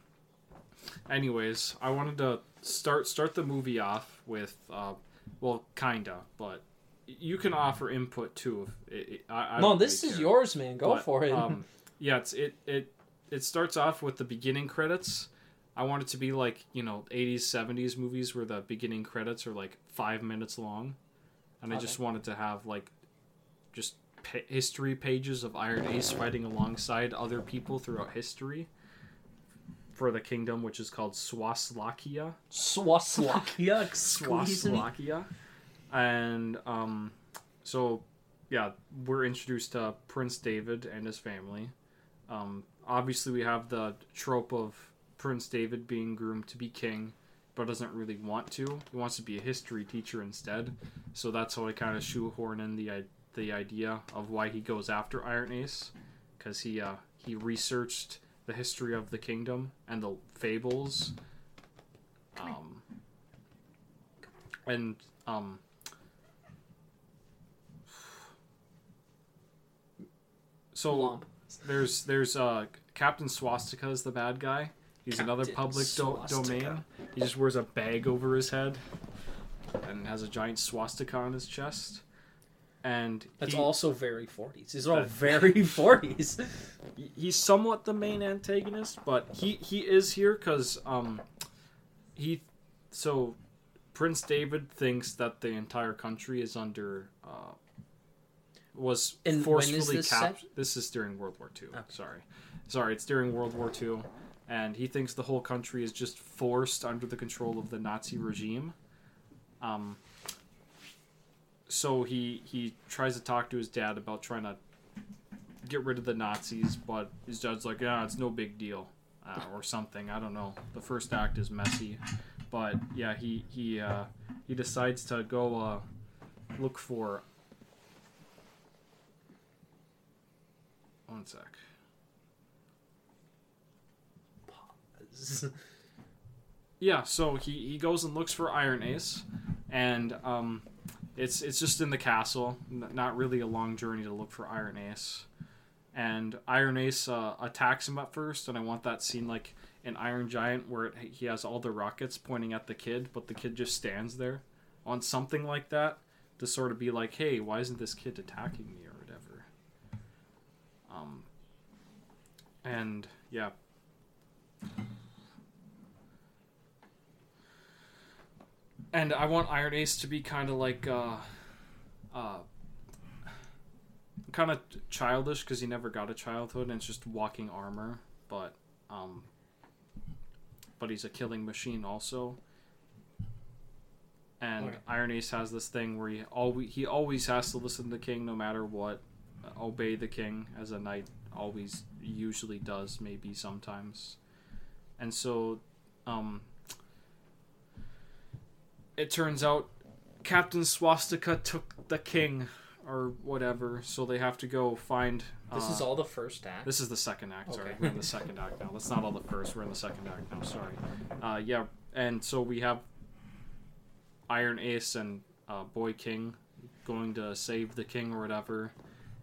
anyways, I wanted to... Start start the movie off with, uh, well, kinda, but you can offer input too. If it, it, I, I no, this really is care. Yours, man. Go but, for it. um, yeah, it's, it it it starts off with the beginning credits. I want it to be like, you know, eighties, seventies movies where the beginning credits are like five minutes long, and okay. I just wanted to have like just p- history pages of Iron Ace fighting alongside other people throughout history. For the kingdom, which is called Swaslakia. Swaslakia? Swaslakia. And, um, so, yeah, we're introduced to Prince David and his family. Um, obviously we have the trope of Prince David being groomed to be king, but doesn't really want to. He wants to be a history teacher instead. So that's how I kind of shoehorn in the, the idea of why he goes after Iron Ace. Because he, uh, he researched... the history of the kingdom and the fables, um, and um, so there's there's uh Captain Swastika is the bad guy. He's Captain another public do- domain. He just wears a bag over his head and has a giant swastika on his chest. And that's he, also very forties. These are all very forties. He's somewhat the main antagonist, but he, he is here because um, he so Prince David thinks that the entire country is under uh, was and forcefully captured. This is during World War Two. Okay. Sorry. Sorry, it's during World War Two. And he thinks the whole country is just forced under the control of the Nazi regime. Um. So he, he tries to talk to his dad about trying to get rid of the Nazis, but his dad's like, yeah, it's no big deal. Uh, or something, I don't know. The first act is messy. But, yeah, he he uh, he decides to go uh, look for... One sec. Pause. Yeah, so he, he goes and looks for Iron Ace, and um, it's, it's just in the castle. Not really a long journey to look for Iron Ace. And Iron Ace uh, attacks him at first, and I want that scene like an Iron Giant where it, he has all the rockets pointing at the kid, but the kid just stands there on something like that to sort of be like, hey, why isn't this kid attacking me or whatever? Um, and, yeah. And I want Iron Ace to be kind of like... Uh, uh, kind of childish because he never got a childhood and it's just walking armor, but um but he's a killing machine also. And okay. Iron Ace has this thing where he always he always has to listen to the king no matter what, obey the king, as a knight always usually does, maybe sometimes. And so um it turns out Captain Swastika took the king or whatever, so they have to go find... Uh, this is all the first act? This is the second act, sorry. Okay. We're in the second act now. That's not all the first, we're in the second act now, sorry. Uh, yeah, and so we have Iron Ace and uh, Boy King going to save the king or whatever,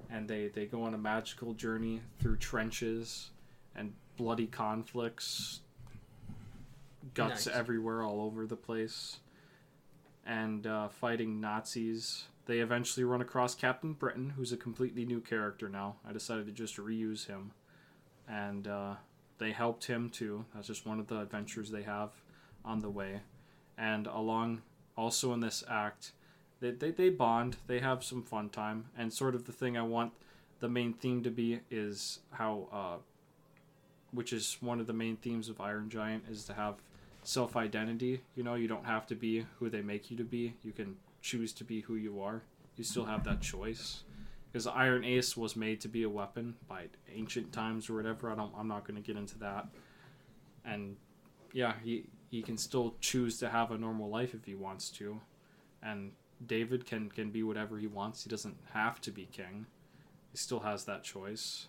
and they, they go on a magical journey through trenches and bloody conflicts, guts nice. Everywhere all over the place, and uh, fighting Nazis... They eventually run across Captain Britain, who's a completely new character now. I decided to just reuse him. And uh, they helped him, too. That's just one of the adventures they have on the way. And along, also in this act, they, they, they bond. They have some fun time. And sort of the thing I want the main theme to be is how, uh, which is one of the main themes of Iron Giant, is to have self-identity. You know, you don't have to be who they make you to be. You can... choose to be who you are. You still have that choice, because Iron Ace was made to be a weapon by ancient times or whatever. I don't. I'm not going to get into that. And yeah, he he can still choose to have a normal life if he wants to, and David can can be whatever he wants. He doesn't have to be king. He still has that choice.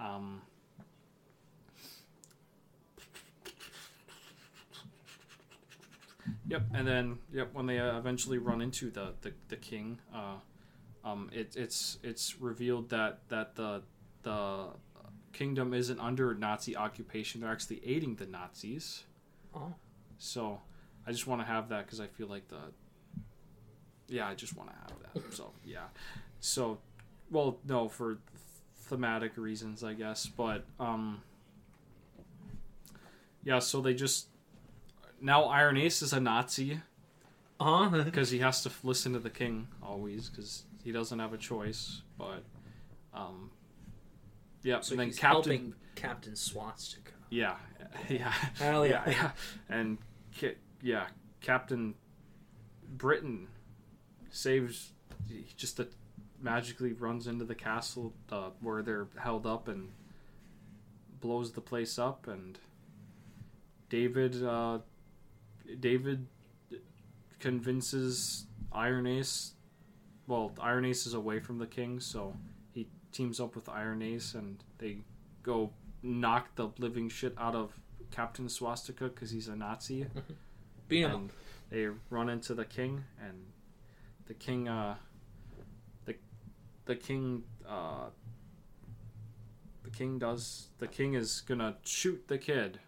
Um. Yep, and then yep when they uh, eventually run into the the, the king, uh, um, it, it's it's revealed that that the the kingdom isn't under Nazi occupation; they're actually aiding the Nazis. Oh. So, I just want to have that because I feel like the. Yeah, I just want to have that. So yeah, so, well, no, for thematic reasons, I guess, but um. Yeah, so they just. Now Iron Ace is a Nazi, uh-huh, because he has to listen to the king always, because he doesn't have a choice. But, um, yeah. So and then he's Captain helping Captain Swastika. Yeah, yeah, hell yeah, yeah, yeah. And yeah, Captain Britain saves. He just uh, magically runs into the castle uh, where they're held up and blows the place up, and David. Uh, David convinces Iron Ace, well, Iron Ace is away from the king, so he teams up with Iron Ace and they go knock the living shit out of Captain Swastika because he's a Nazi. Bam. They run into the king, and the king, uh, the the king, uh, the king does, the king is gonna shoot the kid.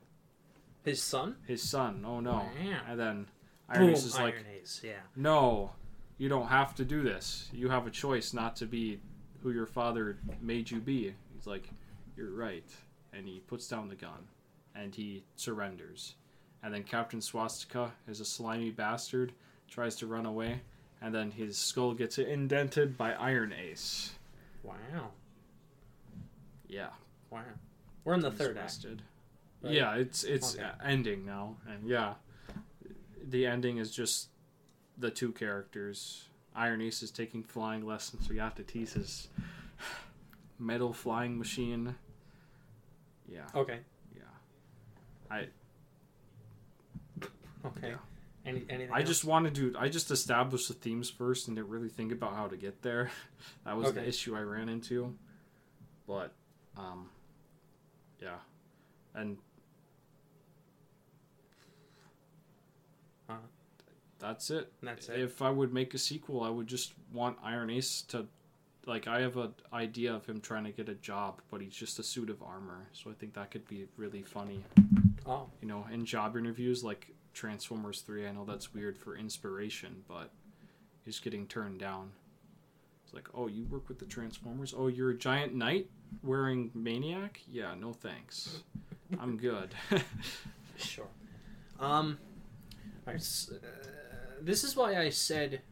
His son? His son. Oh, no. Man. And then Iron Ace is like, Iron Ace, yeah. No, you don't have to do this. You have a choice not to be who your father made you be. He's like, you're right. And he puts down the gun. And he surrenders. And then Captain Swastika is a slimy bastard, tries to run away. and then his skull gets indented by Iron Ace. Wow. Yeah. Wow. We're in the He's third arrested. act. Yeah, it's it's okay. ending now, and yeah, the ending is just the two characters. Iron Ace is taking flying lessons. We have to tease his metal flying machine. Yeah. Okay. Yeah. I. Okay. Yeah. Any, anything I else? just wanted to. I just established the themes first and didn't really think about how to get there. That was okay. the issue I ran into. But, um, yeah, and huh. that's it. That's it. If I would make a sequel, I would just want Iron Ace to, like, I have an idea of him trying to get a job, but he's just a suit of armor. So I think that could be really funny. Oh, you know, in job interviews, like. Transformers three, I know that's weird for inspiration, but he's getting turned down. It's like, oh, you work with the Transformers? Oh, you're a giant knight wearing Maniac? Yeah, no thanks. I'm good. Sure. Um, all right, uh, this is why I said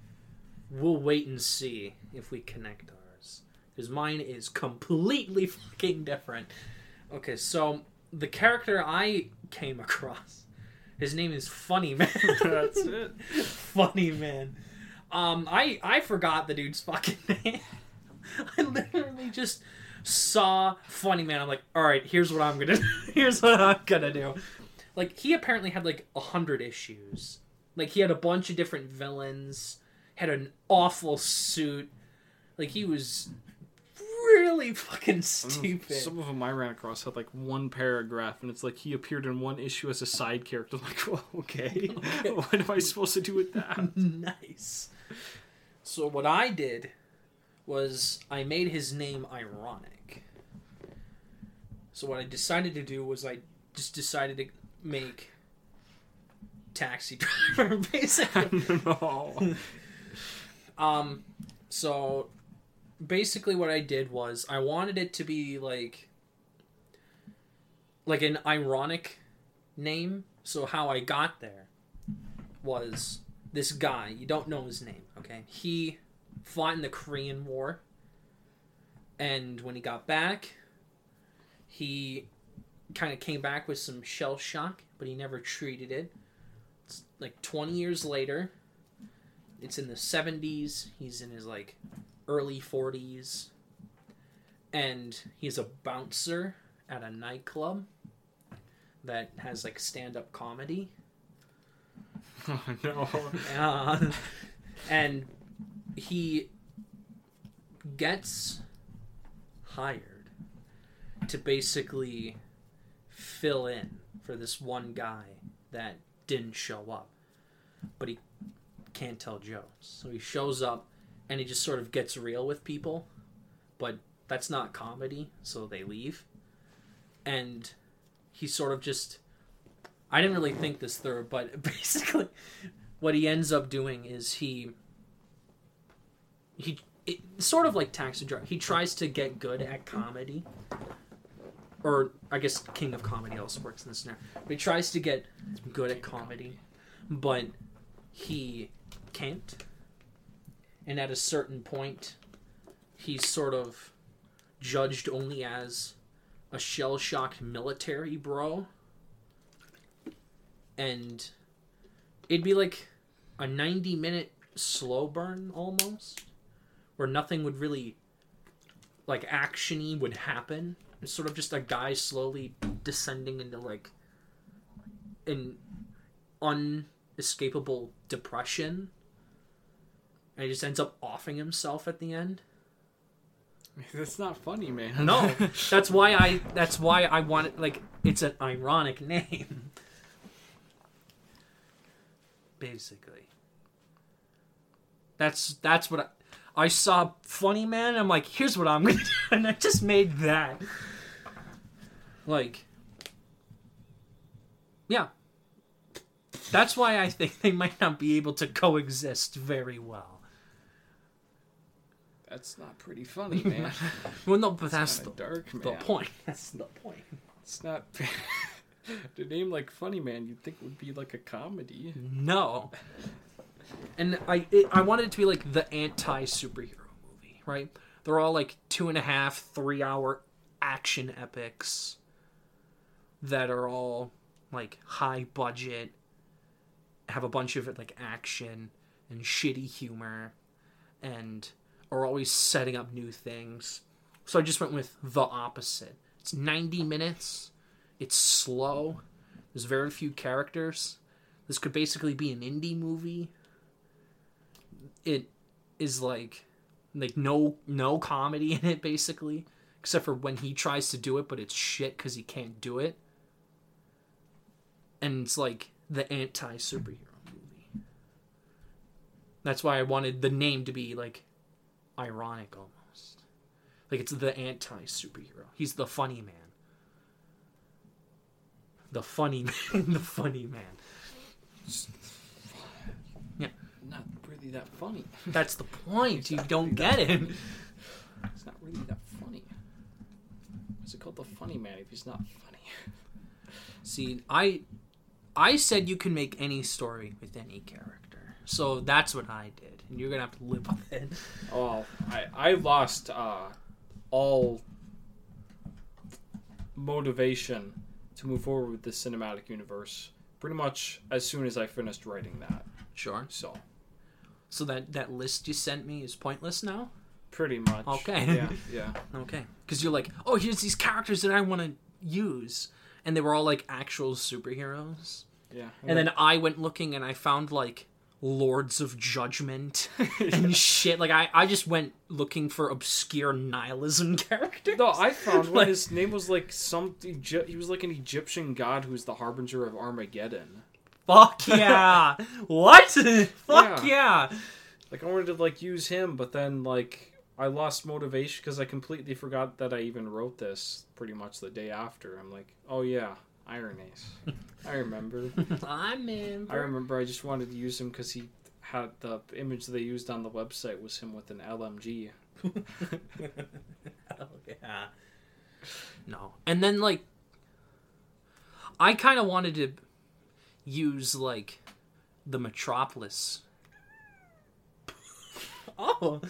we'll wait and see if we connect ours. Because mine is completely fucking different. Okay, so the character I came across... His name is Funny Man. That's it. Funny Man. Um, I, I forgot the dude's fucking name. I literally just saw Funny Man. I'm like, all right, here's what I'm gonna do. Here's what I'm gonna do. Like, he apparently had like a hundred issues. Like, he had a bunch of different villains. Had an awful suit. Like, he was really fucking stupid. Some of them I ran across had like one paragraph, and it's like he appeared in one issue as a side character. I'm like, well, okay. okay. What am I supposed to do with that? Nice. So what I did was I made his name ironic. So what I decided to do was I just decided to make Taxi Driver, basically. No. um. So. Basically what I did was I wanted it to be like like an ironic name. So how I got there was this guy, you don't know his name, okay? He fought in the Korean War, and when he got back, he kind of came back with some shell shock, but he never treated it. It's like twenty years later. It's in the seventies. He's in his like early forties, and he's a bouncer at a nightclub that has like stand-up comedy. Oh no. Uh, and he gets hired to basically fill in for this one guy that didn't show up, but he can't tell jokes, so he shows up. And he just sort of gets real with people, but that's not comedy, so they leave. And he sort of just... I didn't really think this through, but basically what he ends up doing is he... he it, sort of like Taxi Driver. He tries to get good at comedy. Or, I guess King of Comedy also works in this scenario. But he tries to get good at comedy, but he can't. And at a certain point, he's sort of judged only as a shell-shocked military bro. And it'd be like a ninety-minute slow burn, almost, where nothing would really, like, action-y would happen. It's sort of just a guy slowly descending into, like, an unescapable depression. And he just ends up offing himself at the end. That's not funny, man. No, that's why I. That's why I want it. Like, it's an ironic name, basically. That's that's what I, I saw. Funny Man. I'm like, here's what I'm gonna do, and I just made that. Like, yeah. That's why I think they might not be able to coexist very well. That's not pretty funny, man. Well, no, but that's, that's the, dark, man. the point. That's the point. It's not... The name like Funny Man, you'd think would be like a comedy. No. And I it, I wanted it to be like the anti-superhero movie, right? They're all like two and a half, three hour action epics that are all like high budget, have a bunch of like action and shitty humor, and are always setting up new things. So I just went with the opposite. It's ninety minutes. It's slow. There's very few characters. This could basically be an indie movie. It is like like no no comedy in it, basically, except for when he tries to do it, but it's shit because he can't do it. And it's like the anti-superhero movie. That's why I wanted the name to be like ironic almost. Like it's the anti-superhero. He's the funny man. The funny man. The funny man. Yeah. Not really that funny. That's the point. You don't get it. It's not really that funny. What's it called? The funny man if he's not funny. See, I I said you can make any story with any character. So that's what I did. And you're going to have to live with it. Oh, I, I lost uh, all motivation to move forward with the cinematic universe pretty much as soon as I finished writing that. Sure. So so that, that list you sent me is pointless now? Pretty much. Okay. Yeah, yeah. Okay. Because you're like, oh, here's these characters that I want to use. And they were all, like, actual superheroes. Yeah. And then I went looking and I found, like, Lords of Judgment and yeah. shit. Like, I, I just went looking for obscure nihilism characters. No, I found like, one. His name was, like, some... He was, like, an Egyptian god who was the harbinger of Armageddon. Fuck yeah! What? Fuck yeah. yeah! Like, I wanted to, like, use him, but then, like, I lost motivation because I completely forgot that I even wrote this pretty much the day after. I'm like, oh yeah, Iron Ace. I remember. I remember. I remember I just wanted to use him because he had the image they used on the website was him with an L M G. Oh yeah. No. And then like, I kind of wanted to use like the Metropolis. Oh,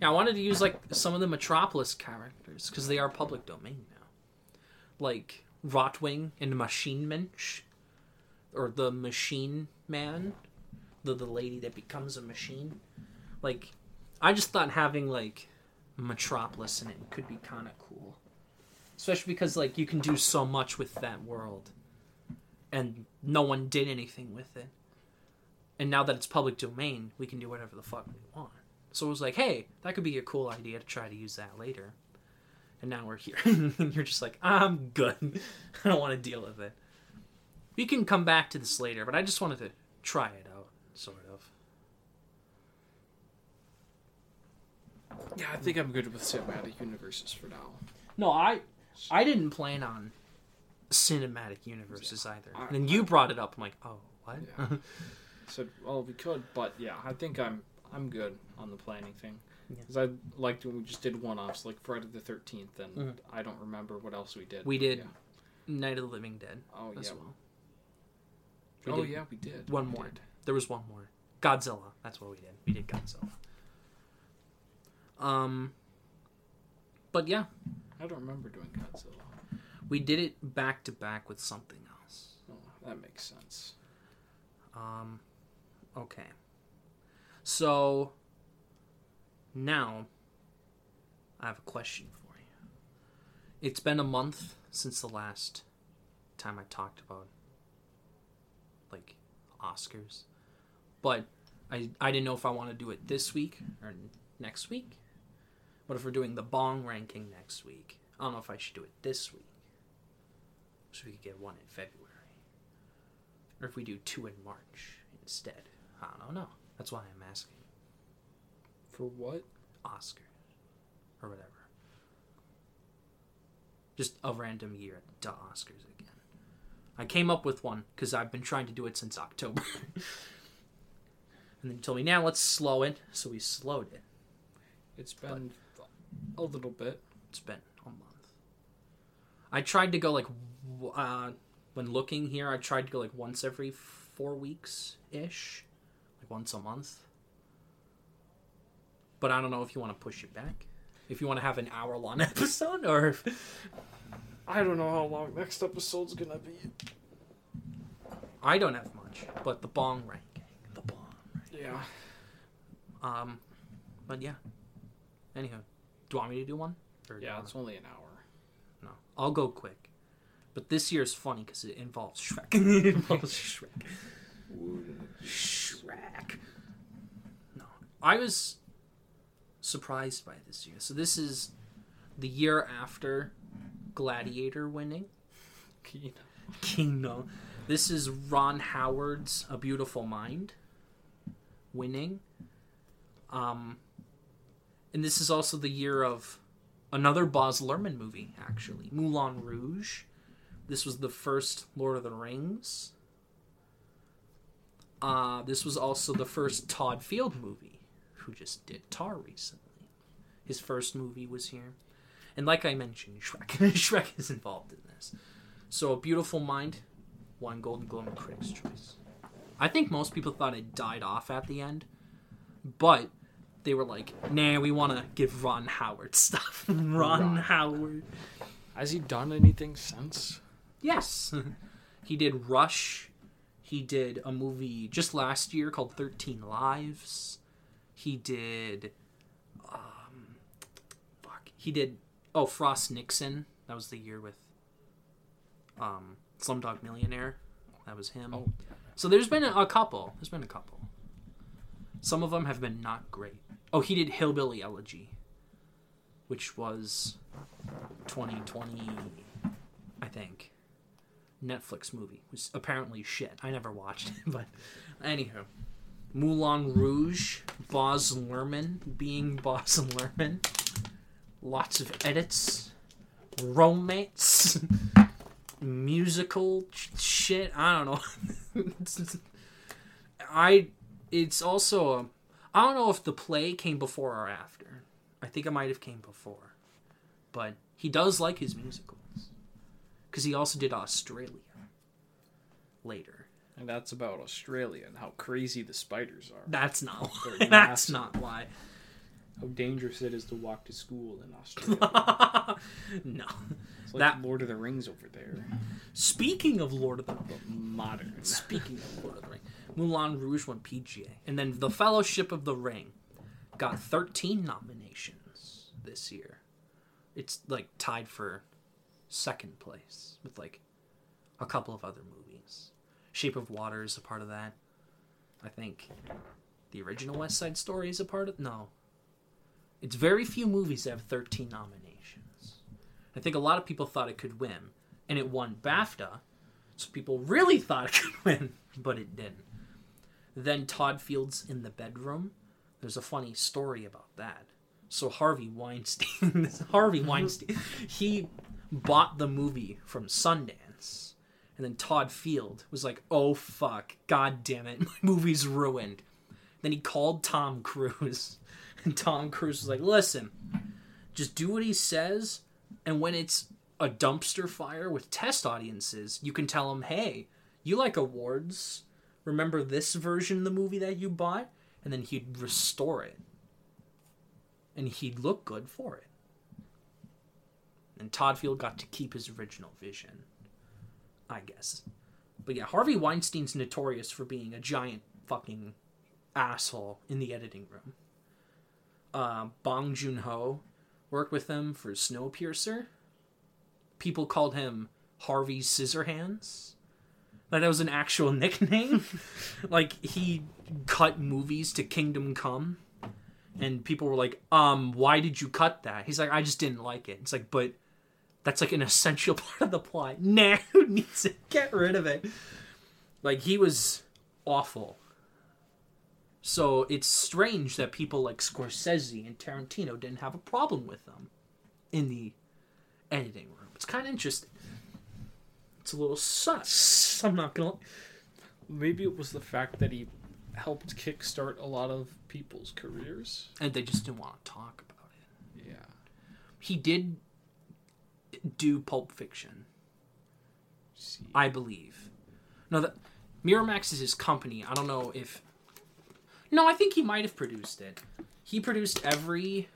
yeah, I wanted to use, like, some of the Metropolis characters, because they are public domain now. Like, Rotwing and Machine Mensch, or the Machine Man, the, the lady that becomes a machine. Like, I just thought having, like, Metropolis in it could be kind of cool. Especially because, like, you can do so much with that world, and no one did anything with it. And now that it's public domain, we can do whatever the fuck we want. So it was like, hey, that could be a cool idea to try to use that later. And now we're here. And you're just like, I'm good. I don't want to deal with it. We can come back to this later, but I just wanted to try it out, sort of. Yeah, I think I'm good with cinematic universes for now. No, I I didn't plan on cinematic universes either. I, and then you brought it up. I'm like, oh, what? Yeah. I said, well, we could, but yeah, I think I'm... I'm good on the planning thing. Because yeah. I liked when we just did one-offs, like Friday the thirteenth, and mm-hmm. I don't remember what else we did. We did yeah. Night of the Living Dead oh, as yeah. well. We oh, yeah, we did. One we more. Did. There was one more. Godzilla. That's what we did. We did Godzilla. Um, But, yeah. I don't remember doing Godzilla. We did it back-to-back with something else. Oh, that makes sense. Um, Okay. So, now, I have a question for you. It's been a month since the last time I talked about, like, Oscars. But I I didn't know if I want to do it this week or next week. What if we're doing the Bong ranking next week? I don't know if I should do it this week. So we could get one in February. Or if we do two in March instead. I don't know. That's why I'm asking. For what? Oscar. Or whatever. Just a random year to Oscars again. I came up with one because I've been trying to do it since October. And then you told me, now let's slow it. So we slowed it. It's been but a little bit. It's been a month. I tried to go like, uh, when looking here, I tried to go like once every four weeks-ish. once a month. But I don't know if you want to push it back. If you want to have an hour-long episode, or... If... I don't know how long next episode's going to be. I don't have much, but the bong ranking. The bong ranking. Yeah. Um, but yeah. Anyhow, do you want me to do one? Or yeah, do it's only an hour. No, I'll go quick. But this year's funny because it involves Shrek. It involves Shrek. Shrek. No. I was... surprised by this year. So this is the year after Gladiator winning. Kino. Kino. This is Ron Howard's A Beautiful Mind winning. Um, and this is also the year of another Baz Luhrmann movie, actually. Moulin Rouge. This was the first Lord of the Rings. Uh, this was also the first Todd Field movie, who just did Tar recently. His first movie was here. And like I mentioned, Shrek Shrek is involved in this. So A Beautiful Mind won Golden Globe and Critics' Choice. I think most people thought it died off at the end, but they were like, nah, we want to give Ron Howard stuff. Ron, Ron Howard. Has he done anything since? Yes. He did Rush. He did a movie just last year called thirteen lives. He did, um, fuck, he did, oh, Frost Nixon. That was the year with um, Slumdog Millionaire. That was him. Oh, yeah. So there's been a couple. There's been a couple. Some of them have been not great. Oh, he did Hillbilly Elegy, which was twenty twenty, I think. Netflix movie. It was apparently shit. I never watched it, but anywho. Moulin Rouge, Baz Luhrmann being Baz Luhrmann, lots of edits, romance, musical ch- shit. I don't know. I it's also a, I don't know if the play came before or after. I think it might have came before, but he does like his musicals because he also did Australia later. And that's about Australia and how crazy the spiders are. That's not why. That's not why. How dangerous it is to walk to school in Australia. No. It's like that... Lord of the Rings over there. Speaking of Lord of the Rings. Modern. Speaking of Lord of the Rings. Moulin Rouge won P G A. And then The Fellowship of the Ring got thirteen nominations this year. It's like tied for second place with like a couple of other movies. Shape of Water is a part of that. I think the original West Side Story is a part of... No. It's very few movies that have thirteen nominations. I think a lot of people thought it could win, and it won BAFTA, so people really thought it could win, but it didn't. Then Todd Field's In the Bedroom. There's a funny story about that. So Harvey Weinstein... Harvey Weinstein... He bought the movie from Sundance. And then Todd Field was like, oh, fuck, god damn it, my movie's ruined. Then he called Tom Cruise, and Tom Cruise was like, listen, just do what he says, and when it's a dumpster fire with test audiences, you can tell him, hey, you like awards, remember this version of the movie that you bought? And then he'd restore it, and he'd look good for it. And Todd Field got to keep his original vision, I guess. But yeah, Harvey Weinstein's notorious for being a giant fucking asshole in the editing room. Uh, Bong Joon-ho worked with him for Snowpiercer. People called him Harvey Scissorhands. Like, that was an actual nickname. Like, he cut movies to Kingdom Come, and people were like, um, why did you cut that? He's like, I just didn't like it. It's like, but... that's like an essential part of the plot. Nah, who needs it? Get rid of it. Like, he was awful. So it's strange that people like Scorsese and Tarantino didn't have a problem with them in the editing room. It's kind of interesting. It's a little sus. I'm not going to... Maybe it was the fact that he helped kickstart a lot of people's careers. And they just didn't want to talk about it. Yeah. He did... do Pulp Fiction. See. I believe. No, that Miramax is his company. I don't know if No, I think he might have produced it. He produced every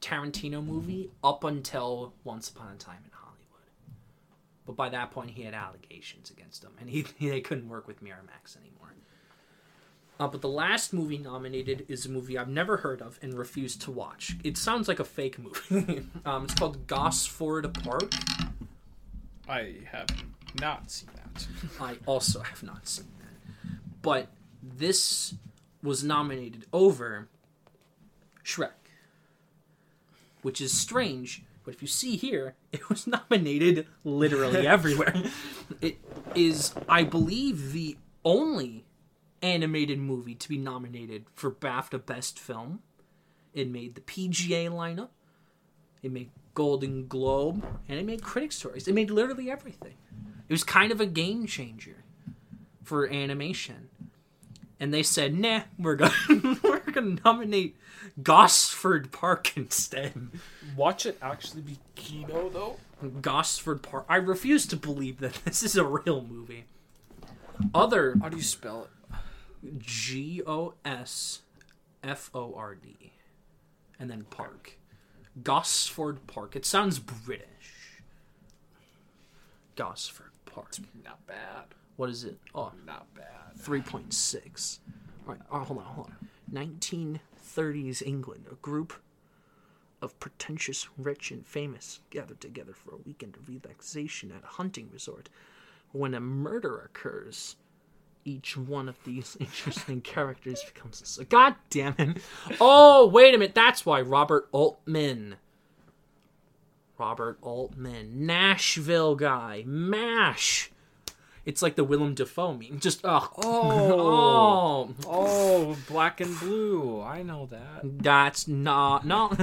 Tarantino movie up until Once Upon a Time in Hollywood. But by that point, he had allegations against him, and he, he they couldn't work with Miramax anymore. Uh, but the last movie nominated is a movie I've never heard of and refused to watch. It sounds like a fake movie. um, it's called Gosford Park. I have not seen that. I also have not seen that. But this was nominated over Shrek, which is strange. But if you see here, it was nominated literally everywhere. It is, I believe, the only animated movie to be nominated for BAFTA Best Film. It made the P G A lineup. It made Golden Globe. And it made Critics' Choice. It made literally everything. It was kind of a game changer for animation. And they said, nah, we're gonna we're gonna nominate Gosford Park instead. Watch it actually be Kino, though. Gosford Park. I refuse to believe that this is a real movie. Other... How do you spell it? G O S F O R D and then Park. Gosford Park. It sounds British. Gosford Park. It's not bad. What is it? Oh, not bad. three point six. All right. Oh, hold on, hold on. nineteen thirties England. A group of pretentious, rich, and famous gathered together for a weekend of relaxation at a hunting resort when a murder occurs. Each one of these interesting characters becomes a... God damn it. Oh, wait a minute. That's why Robert Altman. Robert Altman. Nashville guy. MASH. It's like the Willem Dafoe meme. Just, ugh. Oh. Oh. Oh, Black and Blue. I know that. That's not... No.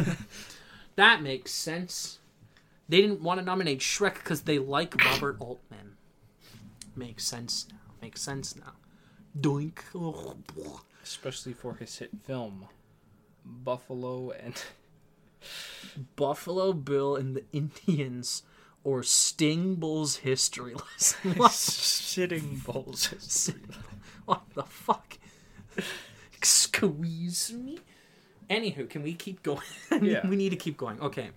That makes sense. They didn't want to nominate Shrek because they like Robert Altman. Makes sense now. Makes sense now. Doink. Oh, especially for his hit film Buffalo and Buffalo Bill and the Indians, or Sting Bull's History Lesson. What? Sitting Bull's History Lesson. What the fuck? Squeeze me. Anywho, can we keep going? Yeah. We need to keep going. Okay.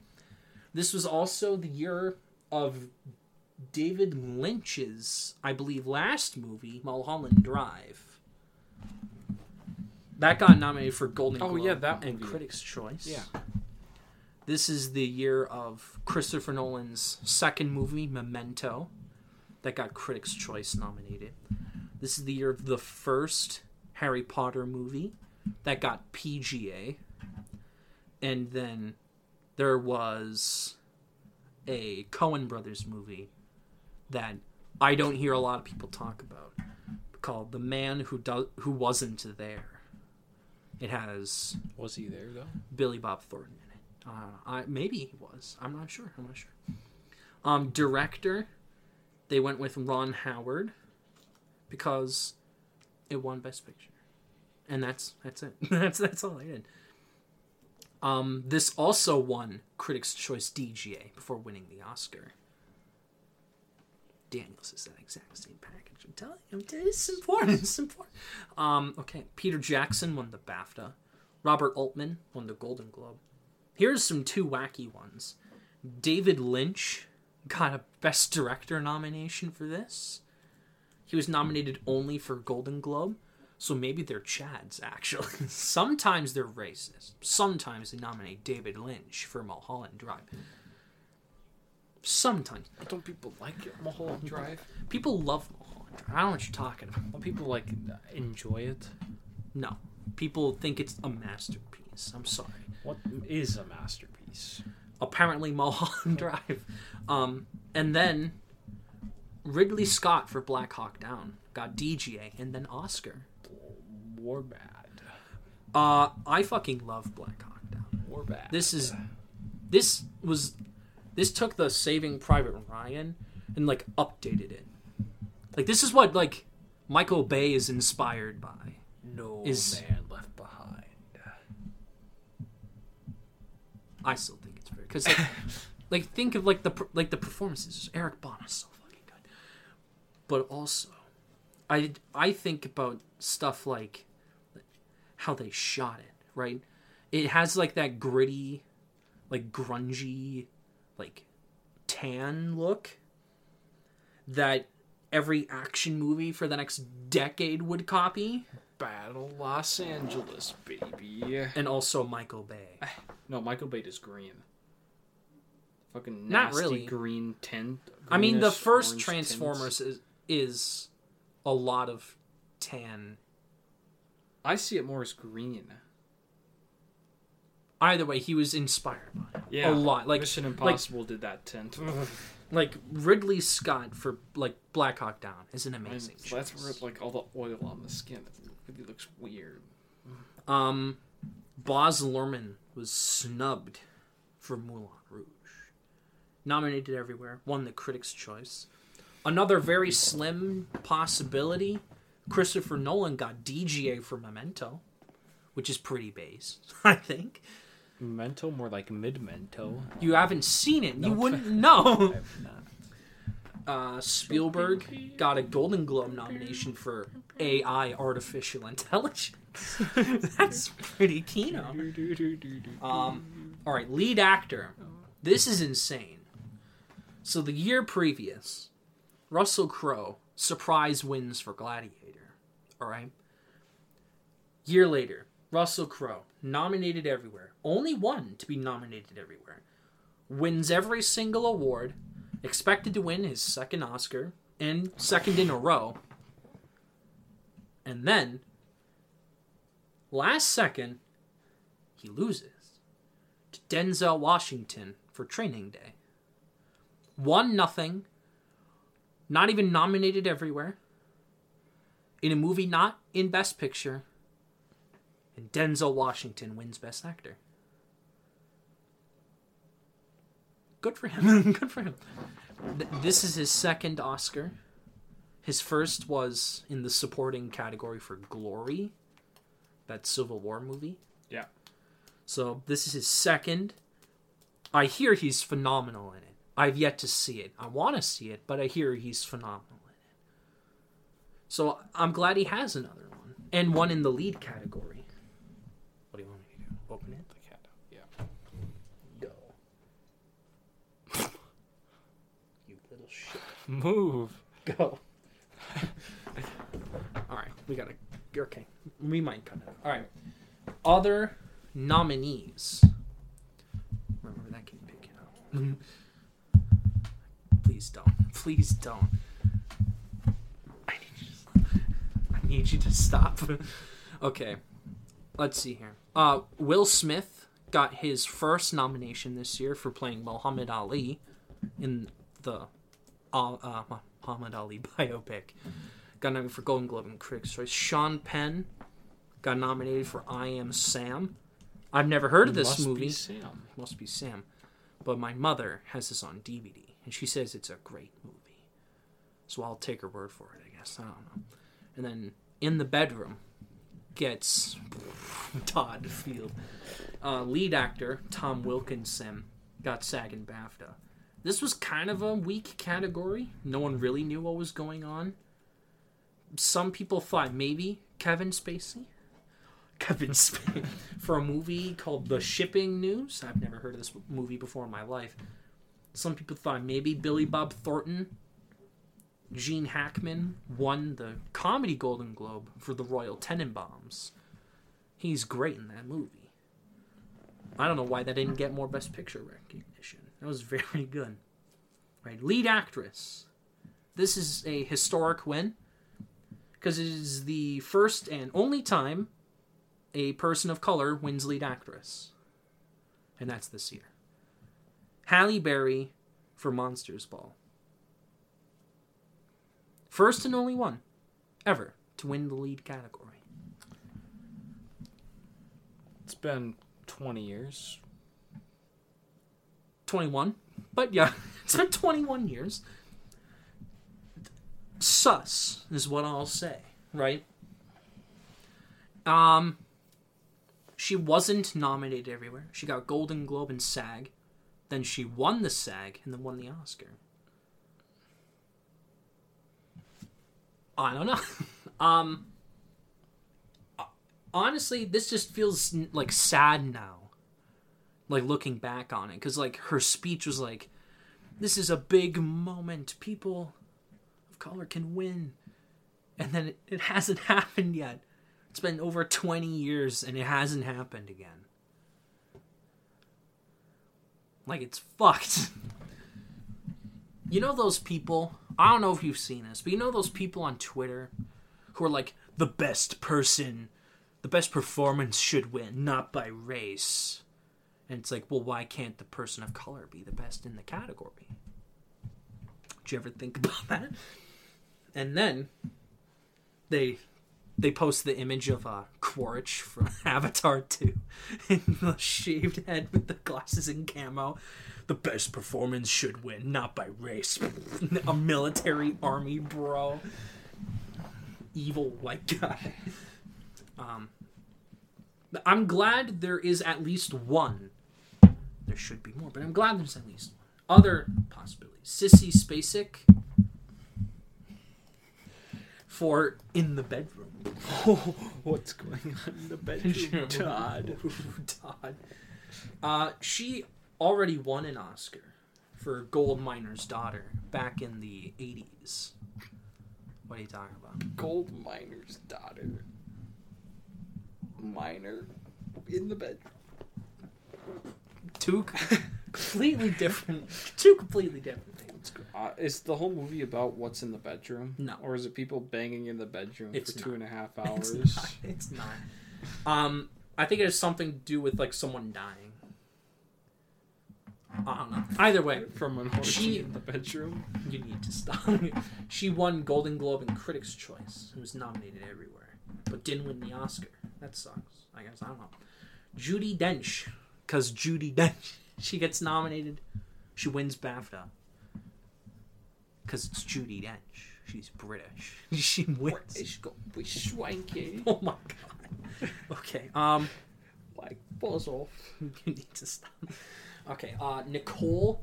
This was also the year of David Lynch's, I believe, last movie, Mulholland Drive. That got nominated for Golden Globe oh, yeah, that and Critics' Choice. Yeah. This is the year of Christopher Nolan's second movie, Memento, that got Critics' Choice nominated. This is the year of the first Harry Potter movie that got P G A. And then there was a Coen Brothers movie that I don't hear a lot of people talk about, called The Man Who Do- Who Wasn't There. It has... Was he there, though? Billy Bob Thornton in it. Uh, I, maybe he was. I'm not sure. I'm not sure. Um, director, they went with Ron Howard because it won Best Picture. And that's that's it. that's that's all I did. Um, this also won Critics' Choice D G A before winning the Oscar. Daniels is that exact same package. I'm telling you, it's important. It's important. Um, okay, Peter Jackson won the BAFTA. Robert Altman won the Golden Globe. Here's some two wacky ones. David Lynch got a Best Director nomination for this. He was nominated only for Golden Globe. So maybe they're Chads, actually. Sometimes they're racist. Sometimes they nominate David Lynch for Mulholland Drive. Sometimes. Don't people like it, Mulholland Drive? People love Mulholland Drive. I don't know what you're talking about. Don't people, like, enjoy it? No. People think it's a masterpiece. I'm sorry. What is a masterpiece? Apparently Mulholland Drive. Um, and then Ridley Scott for Black Hawk Down got D G A and then Oscar. War bad. Uh, I fucking love Black Hawk Down. War bad. This is, this was, this took the Saving Private Ryan and like updated it. Like this is what like Michael Bay is inspired by. No is, Man Left Behind. I still think it's very because like, like think of like the like the performances. Eric Bana is so fucking good, but also. I, I think about stuff like how they shot it, right? It has like that gritty, like grungy, like tan look that every action movie for the next decade would copy. Battle Los Angeles, baby. And also Michael Bay. No, Michael Bay is green. Fucking nasty. Not really. Green tint. I mean, the first Transformers is, is a lot of tan. I see it more as green. Either way, he was inspired by it. Yeah, a lot. Like Mission Impossible like, did that tint. Like Ridley Scott for like Black Hawk Down is an amazing. And that's where like all the oil on the skin. It, it looks weird. Um, Baz Luhrmann was snubbed for Moulin Rouge. Nominated everywhere, won the Critics' Choice. Another very slim possibility. Christopher Nolan got D G A for Memento, which is pretty based, I think. Memento, more like mid-mento. You haven't seen it. No. You wouldn't know. I have not. Uh, Spielberg got a Golden Globe nomination for A I, artificial intelligence. That's pretty kino. Um, all right, lead actor. This is insane. So the year previous, Russell Crowe, surprise wins for Gladiator. All right? Year later, Russell Crowe, nominated everywhere. Only one to be nominated everywhere. Wins every single award. Expected to win his second Oscar. And second in a row. And then, last second, he loses to Denzel Washington for Training Day. Won nothing. Not even nominated everywhere. In a movie not in Best Picture. And Denzel Washington wins Best Actor. Good for him. Good for him. Th- this is his second Oscar. His first was in the supporting category for Glory, that Civil War movie. Yeah. So this is his second. I hear he's phenomenal in it. I've yet to see it. I want to see it, but I hear he's phenomenal in it. So I'm glad he has another one. And one in the lead category. Open it. The cat. Yeah. Go. You little shit. Move. Go. All right. We got to... Okay. We might cut it. All right. Other nominees. Remember, that can pick it up. Please don't. Please don't. I need you to stop. I need you to stop. Okay. Let's see here. Uh, Will Smith got his first nomination this year for playing Muhammad Ali in the uh, uh, Muhammad Ali biopic. Got nominated for Golden Globe and Critics' Choice. Sean Penn got nominated for I Am Sam. I've never heard of this must movie. Must be Sam. Must be Sam. But my mother has this on D V D, and she says it's a great movie. So I'll take her word for it, I guess. I don't know. And then In the Bedroom gets Todd Field. Uh, lead actor Tom Wilkinson got SAG and BAFTA. This was kind of a weak category. No one really knew what was going on. Some people thought maybe Kevin Spacey. Kevin Spacey for a movie called The Shipping News. I've never heard of this movie before in my life. Some people thought maybe Billy Bob Thornton. Gene Hackman won the Comedy Golden Globe for The Royal Tenenbaums. He's great in that movie. I don't know why that didn't get more Best Picture recognition. That was very good. Right, lead actress. This is a historic win because it is the first and only time a person of color wins lead actress, and that's this year. Halle Berry for Monsters Ball. First and only one ever to win the lead category. It's been twenty years. twenty-one? But yeah, it's been twenty-one years. Sus is what I'll say, right? Um, she wasn't nominated everywhere. She got Golden Globe and SAG. Then she won the SAG and then won the Oscar. I don't know. um, honestly, this just feels like sad now, like looking back on it, because like her speech was like, this is a big moment, people of color can win, and then it, it hasn't happened yet. It's been over twenty years and it hasn't happened again. Like, it's fucked. You know those people, I don't know if you've seen this, but you know those people on Twitter who are like, the best person, the best performance should win, not by race. And it's like, well, why can't the person of color be the best in the category? Did you ever think about that? And then they they post the image of uh, Quaritch from Avatar two in the shaved head with the glasses and camo. The best performance should win, not by race. A military army, bro. Evil white guy. Um, I'm glad there is at least one. There should be more, but I'm glad there's at least one. Other possibilities. Sissy Spacek for In the Bedroom. Oh, what's going on in the bedroom, Todd? Todd. Uh, she already won an Oscar for Gold Miner's Daughter back in the eighties. What are you talking about? Gold Miner's Daughter. Miner in the bedroom. Two completely different. Two completely different things. Uh, is the whole movie about what's in the bedroom? No. Or is it people banging in the bedroom it's for not. two and a half hours? It's not. It's not. um, I think it has something to do with like someone dying. I don't know. Either way, from an orgy in the bedroom. You need to stop. She won Golden Globe and Critics' Choice. It was nominated everywhere, but didn't win the Oscar. That sucks. I guess I don't know. Judi Dench, because Judi Dench, she gets nominated. She wins BAFTA, because it's Judi Dench. She's British. She wins. She's gonna be swanky. Oh my god. Okay. Um. Like buzz off. You need to stop. Okay, uh, Nicole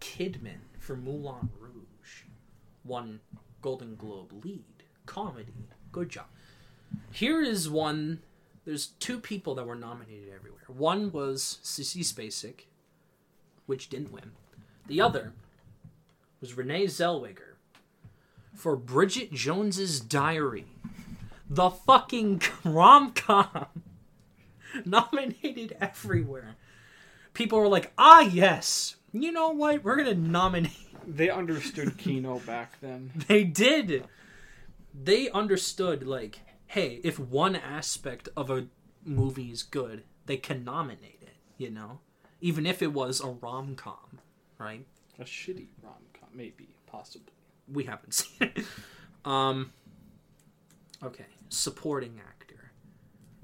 Kidman for Moulin Rouge won Golden Globe lead. Comedy. Good job. Here is one. There's two people that were nominated everywhere. One was Sissy Spacek, which didn't win. The other was Renee Zellweger for Bridget Jones's Diary. The fucking rom-com. Nominated everywhere. People were like, ah, yes. You know what? We're going to nominate. They understood Kino back then. They did. They understood, like, hey, if one aspect of a movie is good, they can nominate it, you know? Even if it was a rom-com, right? A shitty rom-com, maybe, possibly. We haven't seen it. um, okay, supporting actor.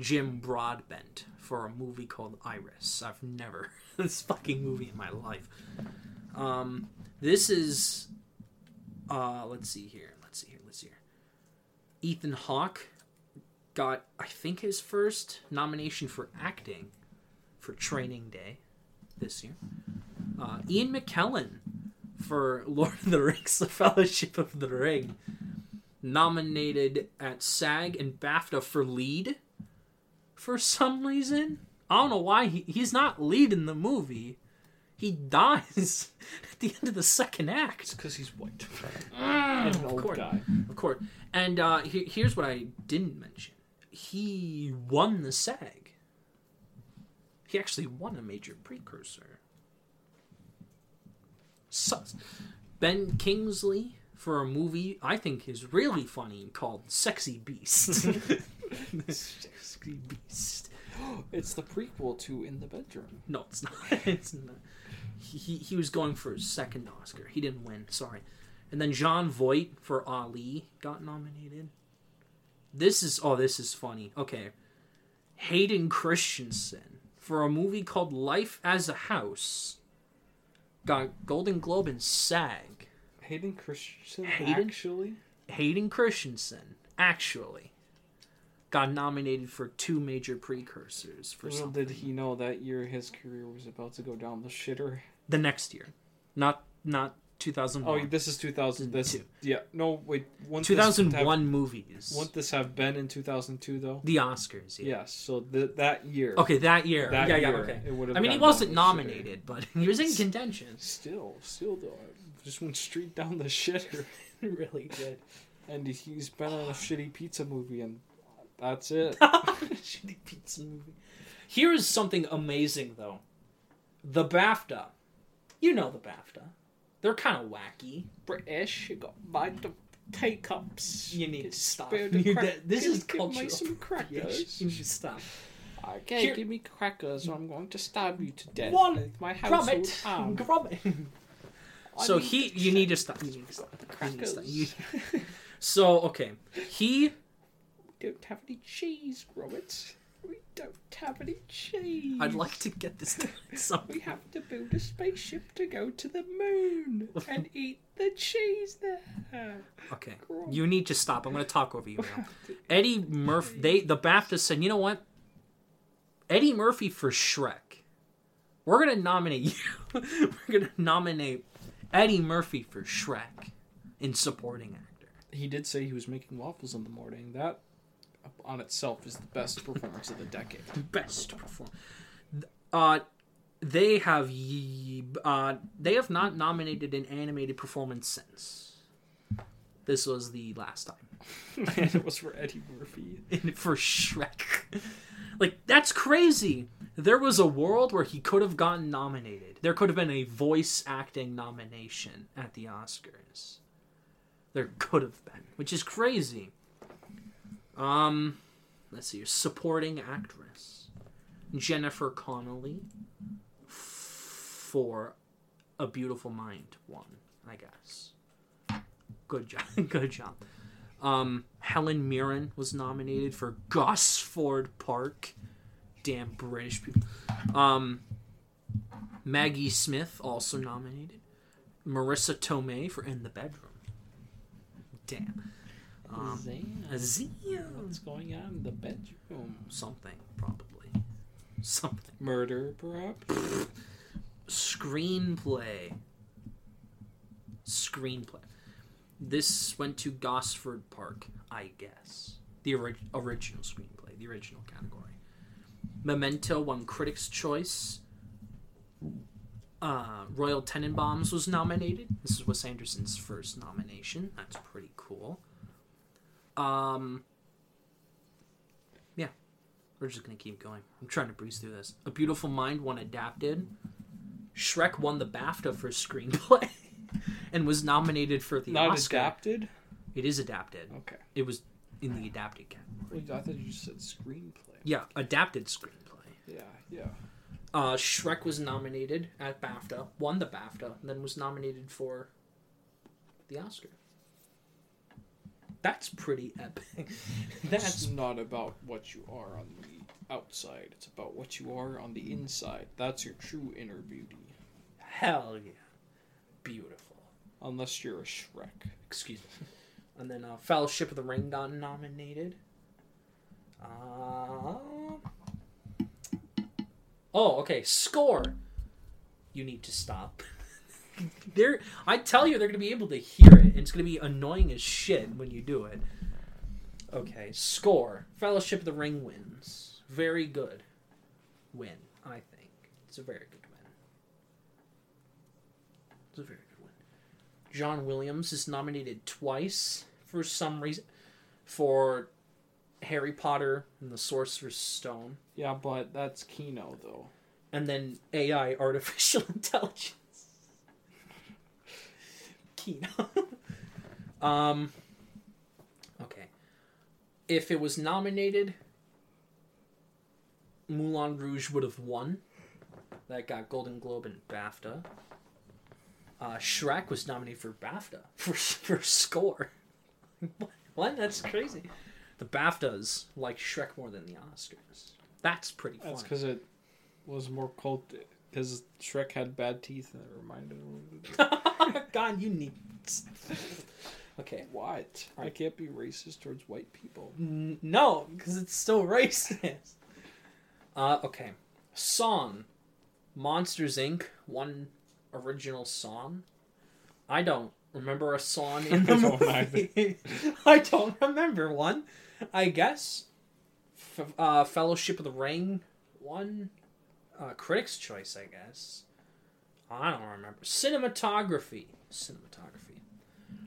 Jim Broadbent for a movie called Iris. I've never seen this fucking movie in my life. Um, this is, uh, let's see here, let's see here, let's see here. Ethan Hawke got, I think, his first nomination for acting for Training Day this year. Uh, Ian McKellen for Lord of the Rings, The Fellowship of the Ring, nominated at SAG and BAFTA for lead. For some reason, I don't know why, he, he's not leading the movie. He dies at the end of the second act. It's because he's white. And an old course, guy. Of course. And uh, he, here's what I didn't mention. He won the SAG. He actually won a major precursor. Sus. Ben Kingsley for a movie I think is really funny called Sexy Beast. Sexy Beast. It's the prequel to In the Bedroom. No, it's not. It's not. He he was going for his second Oscar. He didn't win. Sorry. And then John Voight for Ali got nominated. This is oh, this is funny. Okay, Hayden Christensen for a movie called Life as a House got Golden Globe and SAG. Hayden Christensen. Hayden, actually. Hayden Christensen. Actually. Got nominated for two major precursors for well, something. Did he know that year his career was about to go down the shitter? The next year. Not not two thousand one. Oh, this is two thousand. This yeah. No, wait. Wouldn't two thousand one have, movies. Wouldn't this have been in two thousand two though? The Oscars. Yeah. Yes. So th- that year. Okay, that year. That yeah, year, yeah. Okay. It would have I mean, he wasn't nominated, but he was in S- contention. Still, still though, I just went straight down the shitter. Really good. And he's been on a shitty pizza movie, and that's it. Shitty pizza movie. Here is something amazing though. The BAFTA. You know the BAFTA. They're kind of wacky. British. You got mind the take ups. You need to stop. You crack- that, this is cultural. You need to stop. Okay, Here. Give me crackers or I'm going to stab you to death. One. My household arm. Grommet. So he, you need to stop. You need to stop. Crackers. You need to stop. So, okay. He. We don't have any cheese, Grommet. We don't have any cheese. I'd like to get this done. We have to build a spaceship to go to the moon and eat the cheese there. Okay, you need to stop. I'm going to talk over you now. Eddie Murphy, they the BAFTA said, you know what? Eddie Murphy for Shrek. We're going to nominate you. We're going to nominate Eddie Murphy for Shrek in supporting actor. He did say he was making waffles in the morning. That on itself is the best performance of the decade. Best performance. Uh, they have ye- uh, they have not nominated an animated performance since. This was the last time. And it was for Eddie Murphy. And for Shrek. Like, that's crazy. There was a world where he could have gotten nominated. There could have been a voice acting nomination at the Oscars. There could have been, which is crazy. Um, let's see. Supporting actress Jennifer Connelly for A Beautiful Mind won, I guess. Good job. Good job. Um, Helen Mirren was nominated for Gosford Park. Damn British people. Um, Maggie Smith also nominated. Marissa Tomei for In the Bedroom. Damn. Um, Zia. What's going on in the bedroom? Something, probably. Something. Murder, perhaps? Screenplay. Screenplay. This went to Gosford Park, I guess. The ori- original screenplay, the original category. Memento won Critics' Choice. Uh, Royal Tenenbaums was nominated. This is Wes Anderson's first nomination. That's pretty cool. Um, yeah, we're just going to keep going. I'm trying to breeze through this. A Beautiful Mind won Adapted. Shrek won the BAFTA for Screenplay and was nominated for the Not Oscar. Not Adapted? It is Adapted. Okay. It was in the Adapted category. Well, I thought you just said Screenplay. Yeah, Adapted Screenplay. Yeah, yeah. Uh, Shrek was nominated at BAFTA, won the BAFTA, and then was nominated for the Oscar. That's pretty epic. That's it's not about what you are on the outside. It's about what you are on the inside. That's your true inner beauty. Hell yeah. Beautiful. Unless you're a Shrek. Excuse me. And then uh, Fellowship of the Ring got nominated. Uh... Oh, okay. Score. You need to stop. They're, I tell you, they're going to be able to hear it, and it's going to be annoying as shit when you do it. Okay, score. Fellowship of the Ring wins. Very good win, I think. It's a very good win. It's a very good win. John Williams is nominated twice for some reason for Harry Potter and the Sorcerer's Stone. Yeah, but that's Kino, though. And then A I, Artificial Intelligence. um, okay. If it was nominated, Moulin Rouge would have won. That got Golden Globe and BAFTA. Uh, Shrek was nominated for BAFTA for for score. What? That's crazy. The BAFTAs like Shrek more than the Oscars. That's pretty funny. That's because it was more cult. Because Shrek had bad teeth and it reminded him. God, you need. Okay, what? I can't be racist towards white people. N- no, because it's still racist. Uh, okay, song, Monsters Incorporated. One original song. I don't remember a song in the movie. I don't remember one. I guess F- uh, Fellowship of the Ring won uh, Critics' Choice, I guess. I don't remember. Cinematography. Cinematography.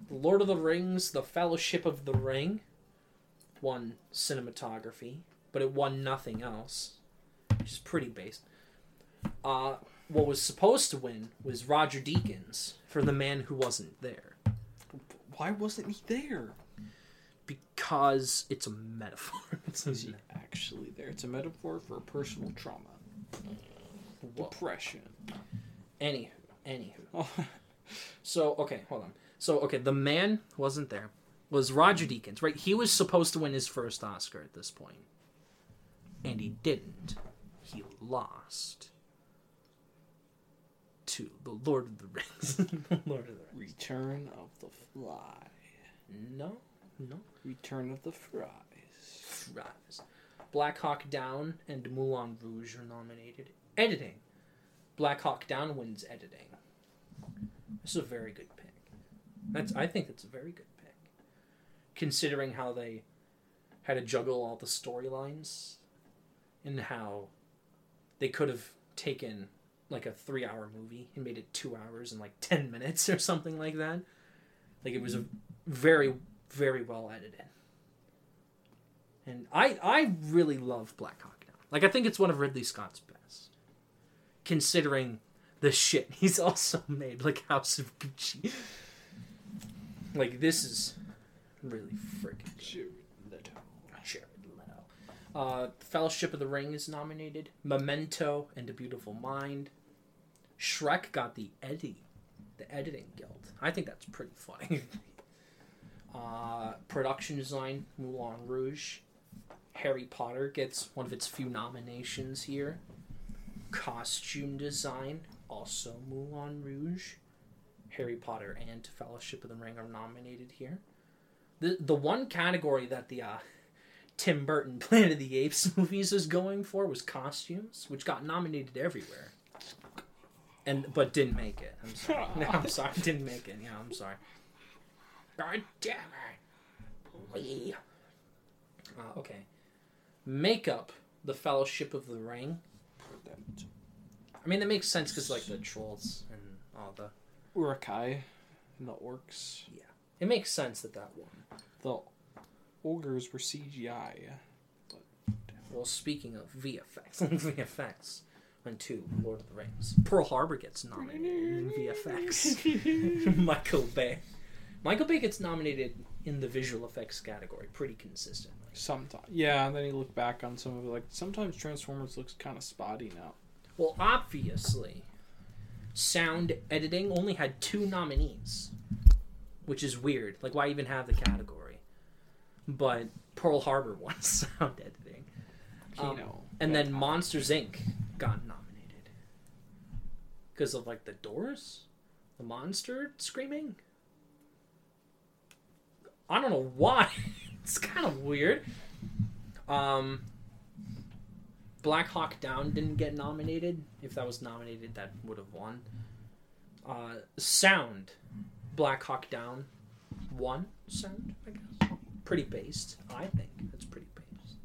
The Lord of the Rings, The Fellowship of the Ring won cinematography, but it won nothing else, which is pretty based. Uh, what was supposed to win was Roger Deakins for The Man Who Wasn't There. Why wasn't he there? Because it's a metaphor. Is he actually there? It's a metaphor for personal trauma. Whoa. Depression. Anywho. Anywho. Oh. So, okay, hold on. So, okay, The Man Who Wasn't There was Roger Deakins, right? He was supposed to win his first Oscar at this point. And he didn't. He lost to The Lord of the Rings. The Lord of the Rings. Return of the Fly. No, no. Return of the Fries. Fries. Black Hawk Down and Moulin Rouge are nominated. Editing. Black Hawk Down wins editing. This is a very good pick. That's. I think that's a very good pick. Considering how they had to juggle all the storylines and how they could have taken like a three-hour movie and made it two hours and like ten minutes or something like that. Like it was a very, very well edited. And I, I really love Black Hawk Down. Like I think it's one of Ridley Scott's best. Considering the shit he's also made, like House of Gucci. Like this is really freaking good. Jared Leto. Jared Leto. Uh, Fellowship of the Ring is nominated. Memento and A Beautiful Mind. Shrek got the Eddie, the editing guild. I think that's pretty funny. uh, production design, Moulin Rouge. Harry Potter gets one of its few nominations here. Costume design, also Moulin Rouge. Harry Potter and Fellowship of the Ring are nominated here. The the one category that the uh, Tim Burton Planet of the Apes movies was going for was costumes, which got nominated everywhere, and but didn't make it. I'm sorry. No, I'm sorry. Didn't make it. Yeah, I'm sorry. God damn it. Uh, okay. Makeup, The Fellowship of the Ring. I mean, that makes sense because like the trolls and all the Urukai and the orcs. Yeah. It makes sense that that one. The ogres were C G I. But... Well, speaking of V F X, V F X went to Lord of the Rings. Pearl Harbor gets nominated in V F X. Michael Bay. Michael Bay gets nominated in the visual effects category pretty consistently. Sometimes. Yeah, and then you look back on some of it, like, sometimes Transformers looks kind of spotty now. Well, obviously, sound editing only had two nominees. Which is weird. Like, why even have the category? But Pearl Harbor won sound editing. Um, and then Monsters, Incorporated got nominated. Because of, like, the doors? The monster screaming? I don't know why. It's kind of weird. Um, Black Hawk Down didn't get nominated. If that was nominated, that would have won. Uh, sound. Black Hawk Down one sound, I guess. Pretty based, I think. That's pretty based.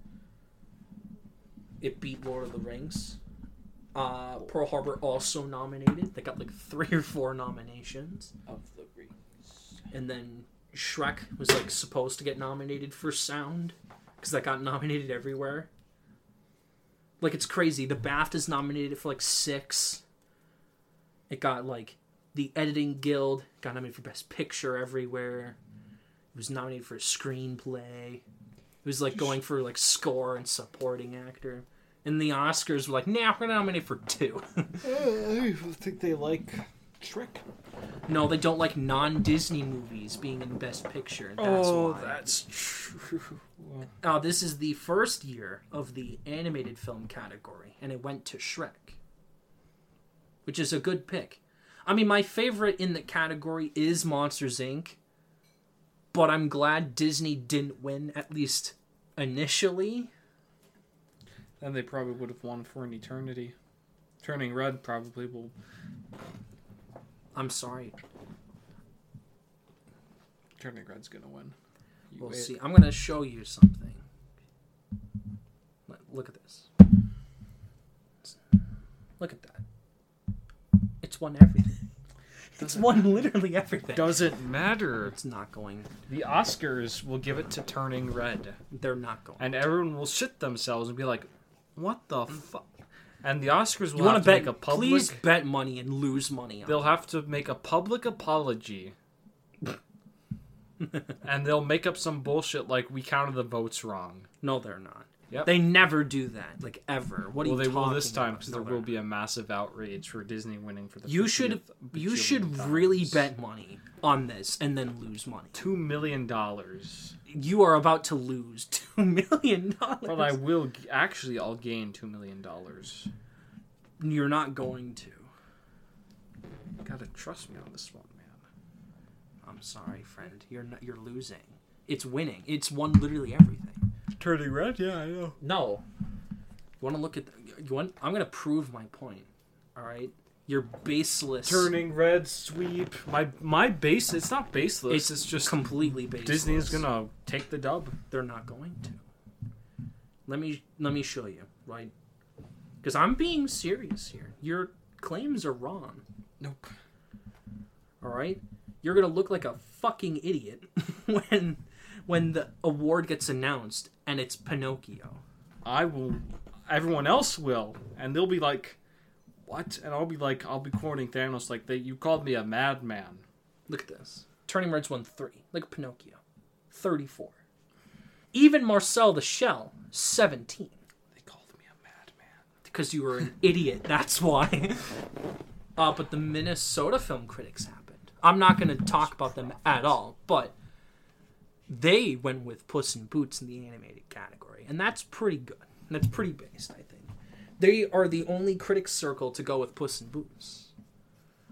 It beat Lord of the Rings. Uh, Pearl Harbor also nominated. They got like three or four nominations. Of the Rings. And then Shrek was like supposed to get nominated for sound because that got nominated everywhere. Like it's crazy. The BAFTA's nominated for like six. It got like The Editing Guild got nominated for Best Picture everywhere. It was nominated for a screenplay. It was like going for like score and supporting actor. And the Oscars were like, nah, we're gonna nominate for two. I think they like Shrek. No, they don't like non-Disney movies being in Best Picture. That's oh, why. That's true. Now, uh, this is the first year of the animated film category, and it went to Shrek, which is a good pick. I mean, my favorite in the category is Monsters, Incorporated. But I'm glad Disney didn't win, at least initially. Then they probably would have won for an eternity. Turning Red probably will... I'm sorry. Turnigrad's going to win. You we'll wait. see. I'm going to show you something. Look at this. Look at that. It's won everything. It's won literally everything. Doesn't matter. It's not going. The Oscars will give it to Turning Red. They're not going. And everyone will shit themselves and be like, what the fuck? And the Oscars will you have to bet, make a public... Please bet money and lose money on They'll it. have to make a public apology. And they'll make up some bullshit like, we counted the votes wrong. No, they're not. Yep. They never do that, like, ever. What well, are you talking about? Well, they will this time, because there will be a massive outrage for Disney winning for the You should you should dollars. really bet money on this and then lose money. Two million dollars. You are about to lose two million dollars. Well, I will... Actually, I'll gain two million dollars. You're not going to. You gotta trust me on this one, man. I'm sorry, friend. You're not, you're losing. It's winning. It's won literally everything. Turning Red? Yeah, I know. No. You want to look at... The, you want? I'm going to prove my point. All right? You're baseless. Turning Red, sweep. My my base... It's not baseless. It's, it's just... completely baseless. Disney's going to take the dub. They're not going to. Let me let me show you, right? Because I'm being serious here. Your claims are wrong. Nope. All right? You're going to look like a fucking idiot when... when the award gets announced and it's Pinocchio. I will, everyone else will, and they'll be like, what? And I'll be like, I'll be quoting Thanos like, they, you called me a madman. Look at this. Turning Red's won three. Look at Pinocchio. thirty-four. Even Marcel the Shell, seventeen. They called me a madman. Because you were an idiot, that's why. Uh, but the Minnesota Film Critics happened. I'm not going to talk about them at all, but... they went with Puss in Boots in the animated category, and that's pretty good. That's pretty based, I think. They are the only critics circle to go with Puss in Boots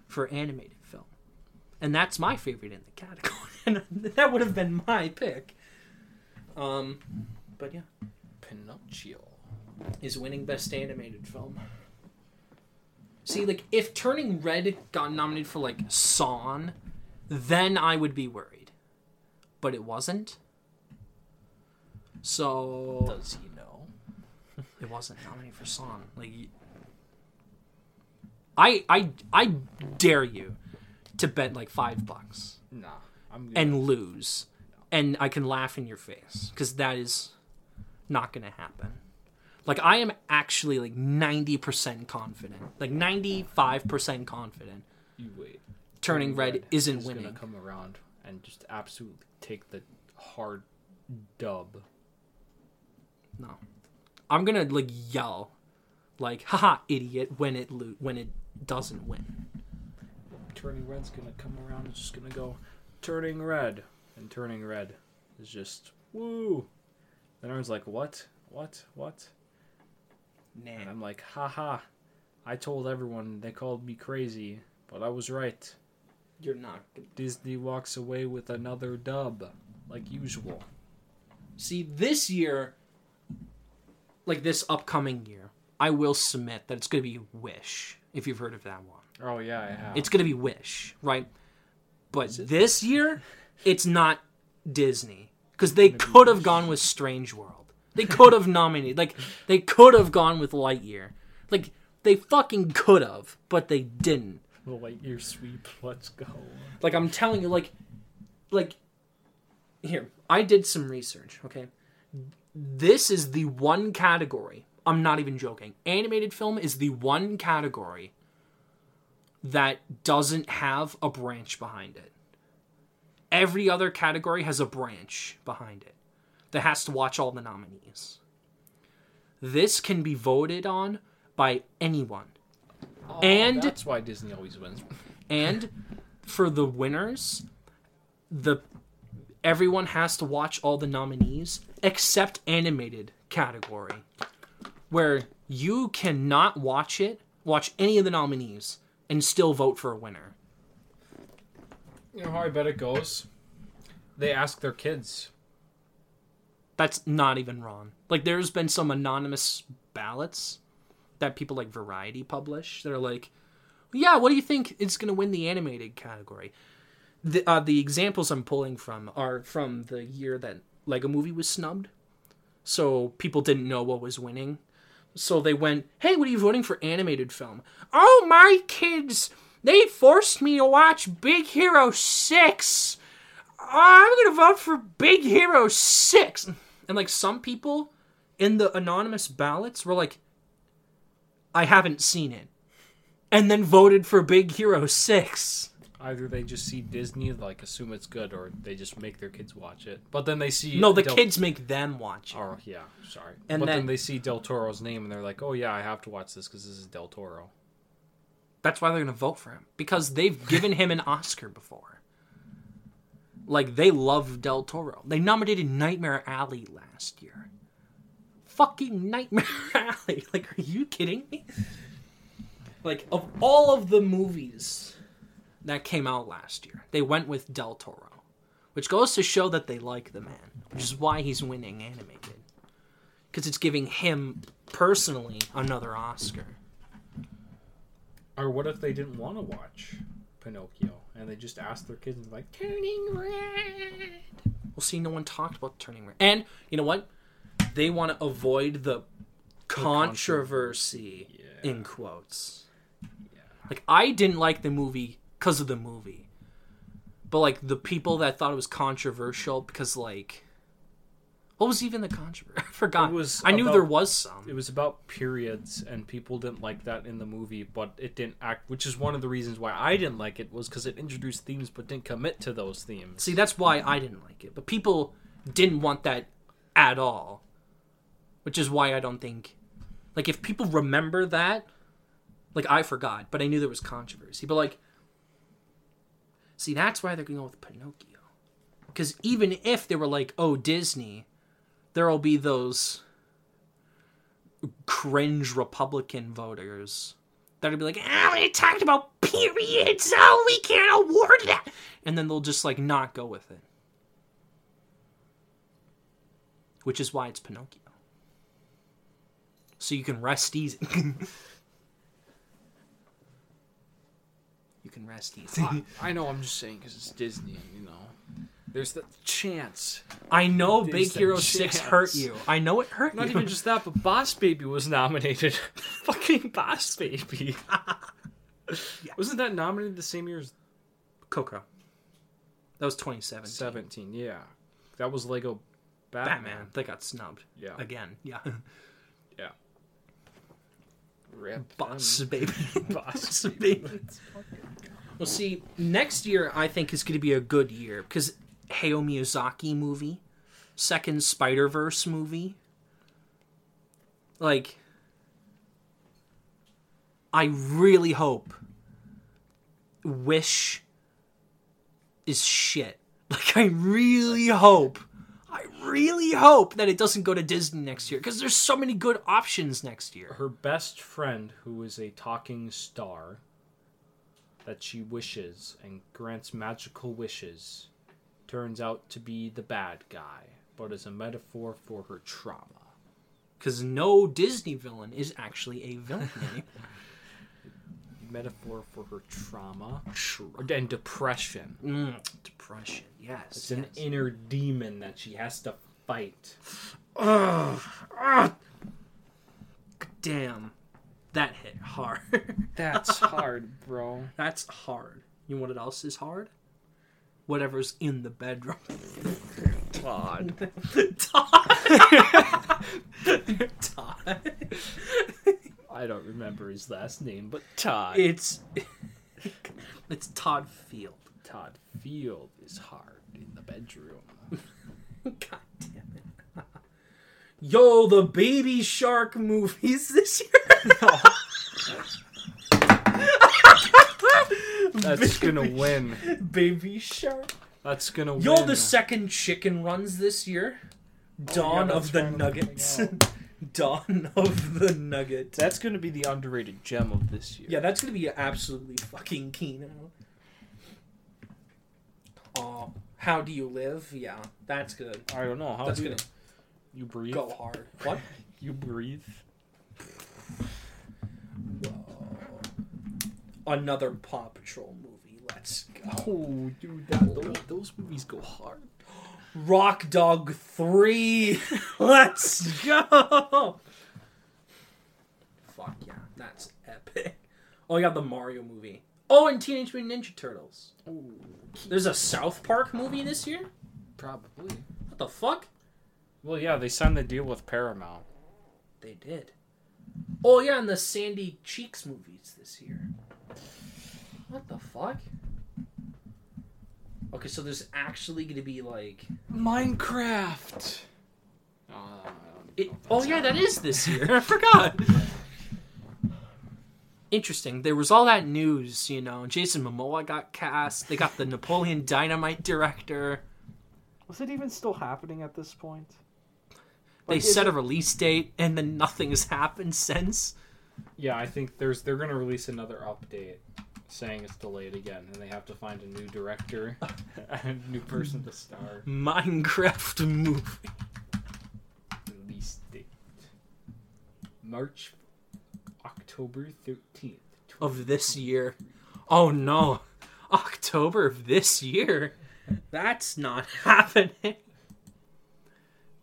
for animated film, and that's my favorite in the category. And that would have been my pick. Um, but yeah, Pinocchio is winning best animated film. See, like if Turning Red got nominated for like Song, then I would be worried. But it wasn't. So... does he know? It wasn't nominated for Song. Like, I I I dare you to bet like five bucks. Nah. I'm gonna... and lose. No. And I can laugh in your face. Because that is not going to happen. Like, I am actually like ninety percent confident. Like, ninety-five percent confident. You wait. Turning Red, Red isn't is winning. It's going to come around and just absolutely take the hard dub. No. I'm going to, like, yell, like, haha, idiot, when it lo- when it doesn't win. Turning Red's going to come around and just going to go, Turning Red. And Turning Red is just, woo. Then everyone's like, what? What? What? Nah. And I'm like, haha, I told everyone they called me crazy, but I was right. You're not. Disney walks away with another dub, like usual. See, this year, like this upcoming year, I will submit that it's going to be Wish, if you've heard of that one. Oh, yeah, I have. It's going to be Wish, right? But this year, it's not Disney. Because they could have gone with Strange World. They could have nominated. Like, they could have gone with Lightyear. Like, they fucking could have, but they didn't. We'll wait your sweep. Let's go. Like, I'm telling you, like, like, here, I did some research, okay? This is the one category, I'm not even joking, animated film is the one category that doesn't have a branch behind it. Every other category has a branch behind it that has to watch all the nominees. This can be voted on by anyone. Oh, and that's why Disney always wins. And for the winners, the everyone has to watch all the nominees except animated category, where you cannot watch it, watch any of the nominees, and still vote for a winner. You know how I bet it goes? They ask their kids. That's not even wrong. Like, there's been some anonymous ballots that people like Variety publish. They're like, yeah, what do you think is going to win the animated category? the uh, the examples I'm pulling from are from the year that Lego Movie was snubbed. So people didn't know what was winning. So they went, hey, what are you voting for animated film? Oh, my kids, they forced me to watch Big Hero six. I'm going to vote for Big Hero six. And, like, some people in the anonymous ballots were like, I haven't seen it. And then voted for Big Hero six. Either they just see Disney, like, assume it's good, or they just make their kids watch it. But then they see... No, the Del- kids make them watch it. Oh, yeah, sorry. And but then, then they see Del Toro's name, and they're like, oh, yeah, I have to watch this because this is Del Toro. That's why they're going to vote for him. Because they've given him an Oscar before. Like, they love Del Toro. They nominated Nightmare Alley last year. Fucking Nightmare Alley. Like, are you kidding me? Like, of all of the movies... that came out last year, they went with Del Toro, which goes to show that they like the man, which is why he's winning animated, because it's giving him personally another Oscar. Or what if they didn't want to watch Pinocchio and they just asked their kids like Turning Red? Well, see, no one talked about Turning Red, and you know what? They want to avoid the, the controversy, controversy. Yeah. In quotes. Yeah. Like, I didn't like the movie. Because of the movie. But, like, the people that thought it was controversial because, like... what was even the controversy? I forgot. Was I about, knew there was some. It was about periods, and people didn't like that in the movie, but it didn't act... which is one of the reasons why I didn't like it, was because it introduced themes but didn't commit to those themes. See, that's why I didn't like it. But people didn't want that at all. Which is why I don't think... like, if people remember that... like, I forgot, but I knew there was controversy. But, like... see, that's why they're going to go with Pinocchio. Because even if they were like, oh, Disney, there'll be those cringe Republican voters that'll be like, ah, we talked about periods, oh, we can't award that. And then they'll just, like, not go with it. Which is why it's Pinocchio. So you can rest easy. You can rest easy. I, I know, I'm just saying because it's Disney, you know. There's the chance. I know There's Big Hero chance. six hurt you. I know it hurt Not you. Not even just that, but Boss Baby was nominated. Fucking Boss Baby. Yeah. Wasn't that nominated the same year as Coco? That was twenty seventeen. seventeen, yeah. That was Lego Batman. Batman. They got snubbed. Yeah. Again, yeah. Yeah. Rip Boss them. Baby. Boss Baby. Well, see, next year I think is going to be a good year because Hayao Miyazaki movie, second Spider-Verse movie. Like, I really hope Wish is shit. Like, I really hope, I really hope that it doesn't go to Disney next year because there's so many good options next year. Her best friend, who is a talking star that she wishes and grants magical wishes, turns out to be the bad guy, but is a metaphor for her trauma. Because no Disney villain is actually a villain anymore. Metaphor for her trauma, trauma. and depression. Mm, depression, yes. It's yes. an inner demon that she has to fight. Ugh. Ugh. Damn. That hit hard. That's hard, bro. That's hard. You know what else is hard? Whatever's in the bedroom. Todd. Todd. Todd. I don't remember his last name, but Todd. It's it's Todd Field. Todd Field is hard in the bedroom. God damn it. Yo, the Baby Shark movies this year. No. That's going to win. Baby Shark. That's going to win. Yo, the second Chicken Runs this year. Oh, Dawn yeah, of the Nuggets. Dawn of the Nugget. That's going to be the underrated gem of this year. Yeah, that's going to be absolutely fucking Kino. Oh, How Do You Live? Yeah, that's good. I don't know. How that's do gonna you... you breathe? Go hard. What? You breathe? Whoa. Another Paw Patrol movie. Let's Oh, dude, that, those, those movies go hard. Rock Dog three. Let's go. Fuck yeah, that's epic. Oh, I got the Mario movie. Oh, and Teenage Mutant Ninja Turtles. Ooh. There's a South Park movie this year? Probably. What the fuck? Well, yeah, they signed the deal with Paramount. They did. Oh, yeah, and the Sandy Cheeks movies this year. What the fuck? Okay, so there's actually going to be, like... Minecraft! Oh, I don't it, oh yeah, that is this year. I forgot. Interesting. There was all that news, you know. Jason Momoa got cast. They got the Napoleon Dynamite director. Was it even still happening at this point? They like, set a release date, and then nothing has happened since. Yeah, I think there's they're going to release another update saying it's delayed again, and they have to find a new director, a new person to star. Minecraft movie. Release date. March, October thirteenth. Of this year. Oh, no. October of this year? That's not happening.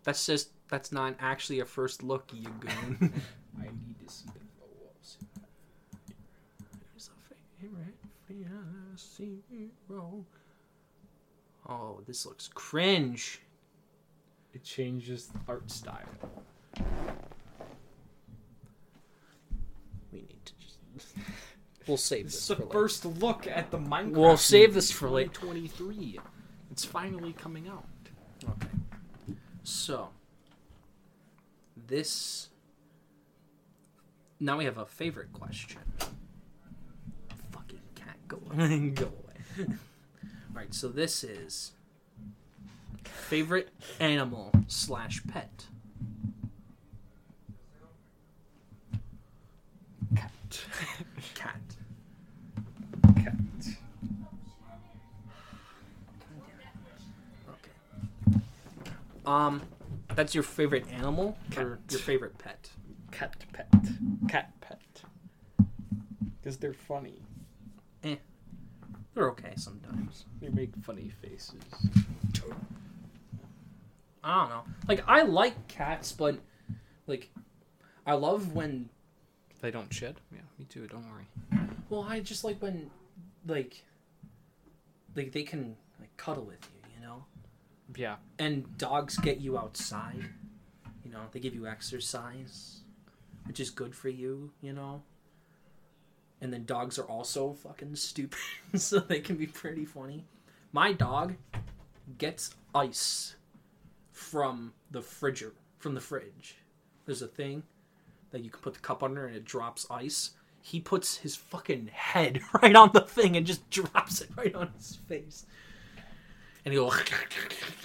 That's just... That's not actually a first look, you goon. I need to see the photos. There's a favorite fantasy hero. Oh, this looks cringe. It changes the art style. We need to just... We'll save this, this for later. This is the first look at the Minecraft. We'll save this for later. twenty twenty-three. It's finally coming out. Okay. So... This. Now we have a favorite question. Fucking cat, go away. Go away. Alright, so this is favorite animal slash pet. Cat. Cat. Cat. Cat. Okay. Um. That's your favorite animal? Cat. Or your favorite pet? Cat pet. Cat pet. Because they're funny. Eh. They're okay sometimes. They make funny faces. I don't know. Like, I like cats, but, like, I love when... They don't shed? Yeah, me too, don't worry. Well, I just like when, like, like they can, like, cuddle with you, you know? Yeah. And dogs get you outside. You know, they give you exercise, which is good for you, you know. And then dogs are also fucking stupid, so they can be pretty funny. My dog gets ice from the fridger, from the fridge. There's a thing that you can put the cup under and it drops ice. He puts his fucking head right on the thing and just drops it right on his face. And he'll,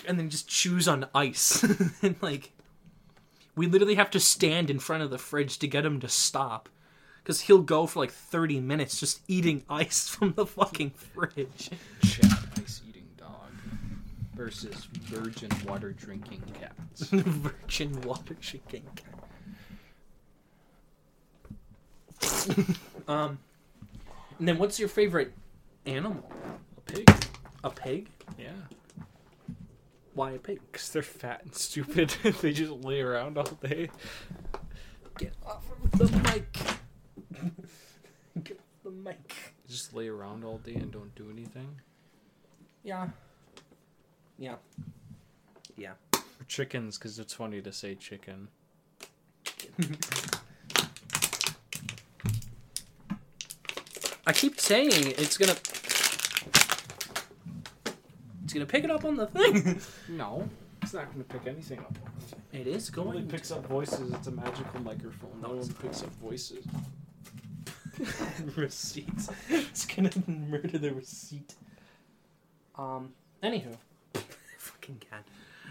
and then just chews on ice. And, like, we literally have to stand in front of the fridge to get him to stop. Because he'll go for, like, thirty minutes just eating ice from the fucking fridge. Chat, ice-eating dog versus virgin water-drinking cats. Virgin water-drinking cat. um, and then what's your favorite animal? A pig. A pig? Yeah. Why a pig? Because they're fat and stupid. They just lay around all day. Get off of the mic. Get off the mic. Just lay around all day and don't do anything? Yeah. Yeah. Yeah. Or chickens, because it's funny to say chicken. I keep saying it's going to... Gonna pick it up on the thing. No, it's not gonna pick anything up on the thing. It is going. It only picks up voices. It's a magical microphone. No, no one picks up voices. Receipts. It's gonna murder the receipt. Um. Anywho, fucking cat.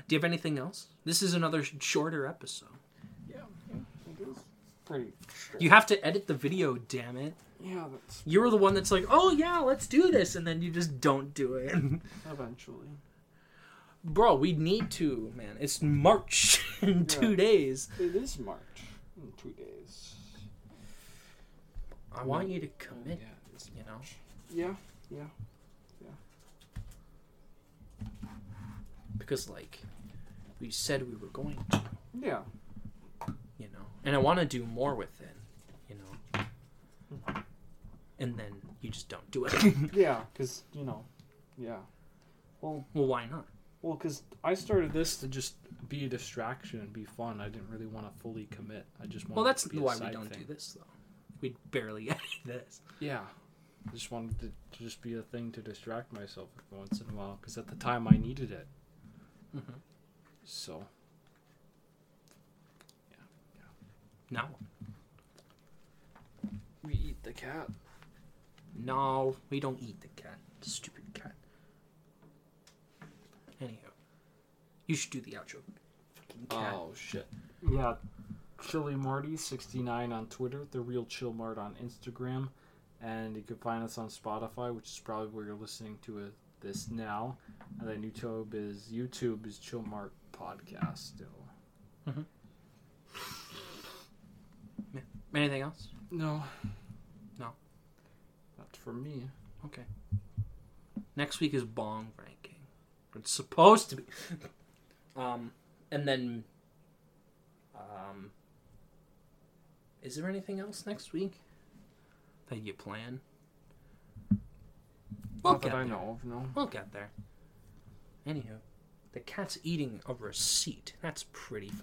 Do you have anything else? This is another shorter episode. Yeah, it is pretty short. You have to edit the video, damn it. Yeah, that's... You were the one that's like, oh, yeah, let's do this, and then you just don't do it. Eventually. Bro, we need to, man. It's March in two yeah. days. It is March in two days. I want no. you to commit, oh, yeah, you know? Yeah, yeah, yeah. because like we said we were going to. Yeah. You know, and I want to do more with it, you know. And then you just don't do it. Yeah, because, you know, yeah. Well, well, why not? Well, because I started this to just be a distraction and be fun. I didn't really want to fully commit. I just wanted. Well, that's to be why a side we don't thing. do this, though. We barely edit this. Yeah. I just wanted to, to just be a thing to distract myself once in a while, because at the time I needed it. Mm-hmm. So. Yeah. Yeah. Now. We eat the cat. No, we don't eat the cat. Stupid cat. Anyhow, you should do the outro. Fucking cat. Oh, shit. Yeah. Chili Marty sixty-nine on Twitter, The Real Chill Mart on Instagram, and you can find us on Spotify, which is probably where you're listening to it, this now. And then YouTube is YouTube is Chill Mart Podcast still. Mm-hmm. Yeah. Anything else? No. No. That's for me. Okay. Next week is Bong ranking. It's supposed to be. um, and then. Um. Is there anything else next week that you plan? We'll Not get that I there. know of, no. We'll get there. Anyhow, the cat's eating a receipt. That's pretty fun.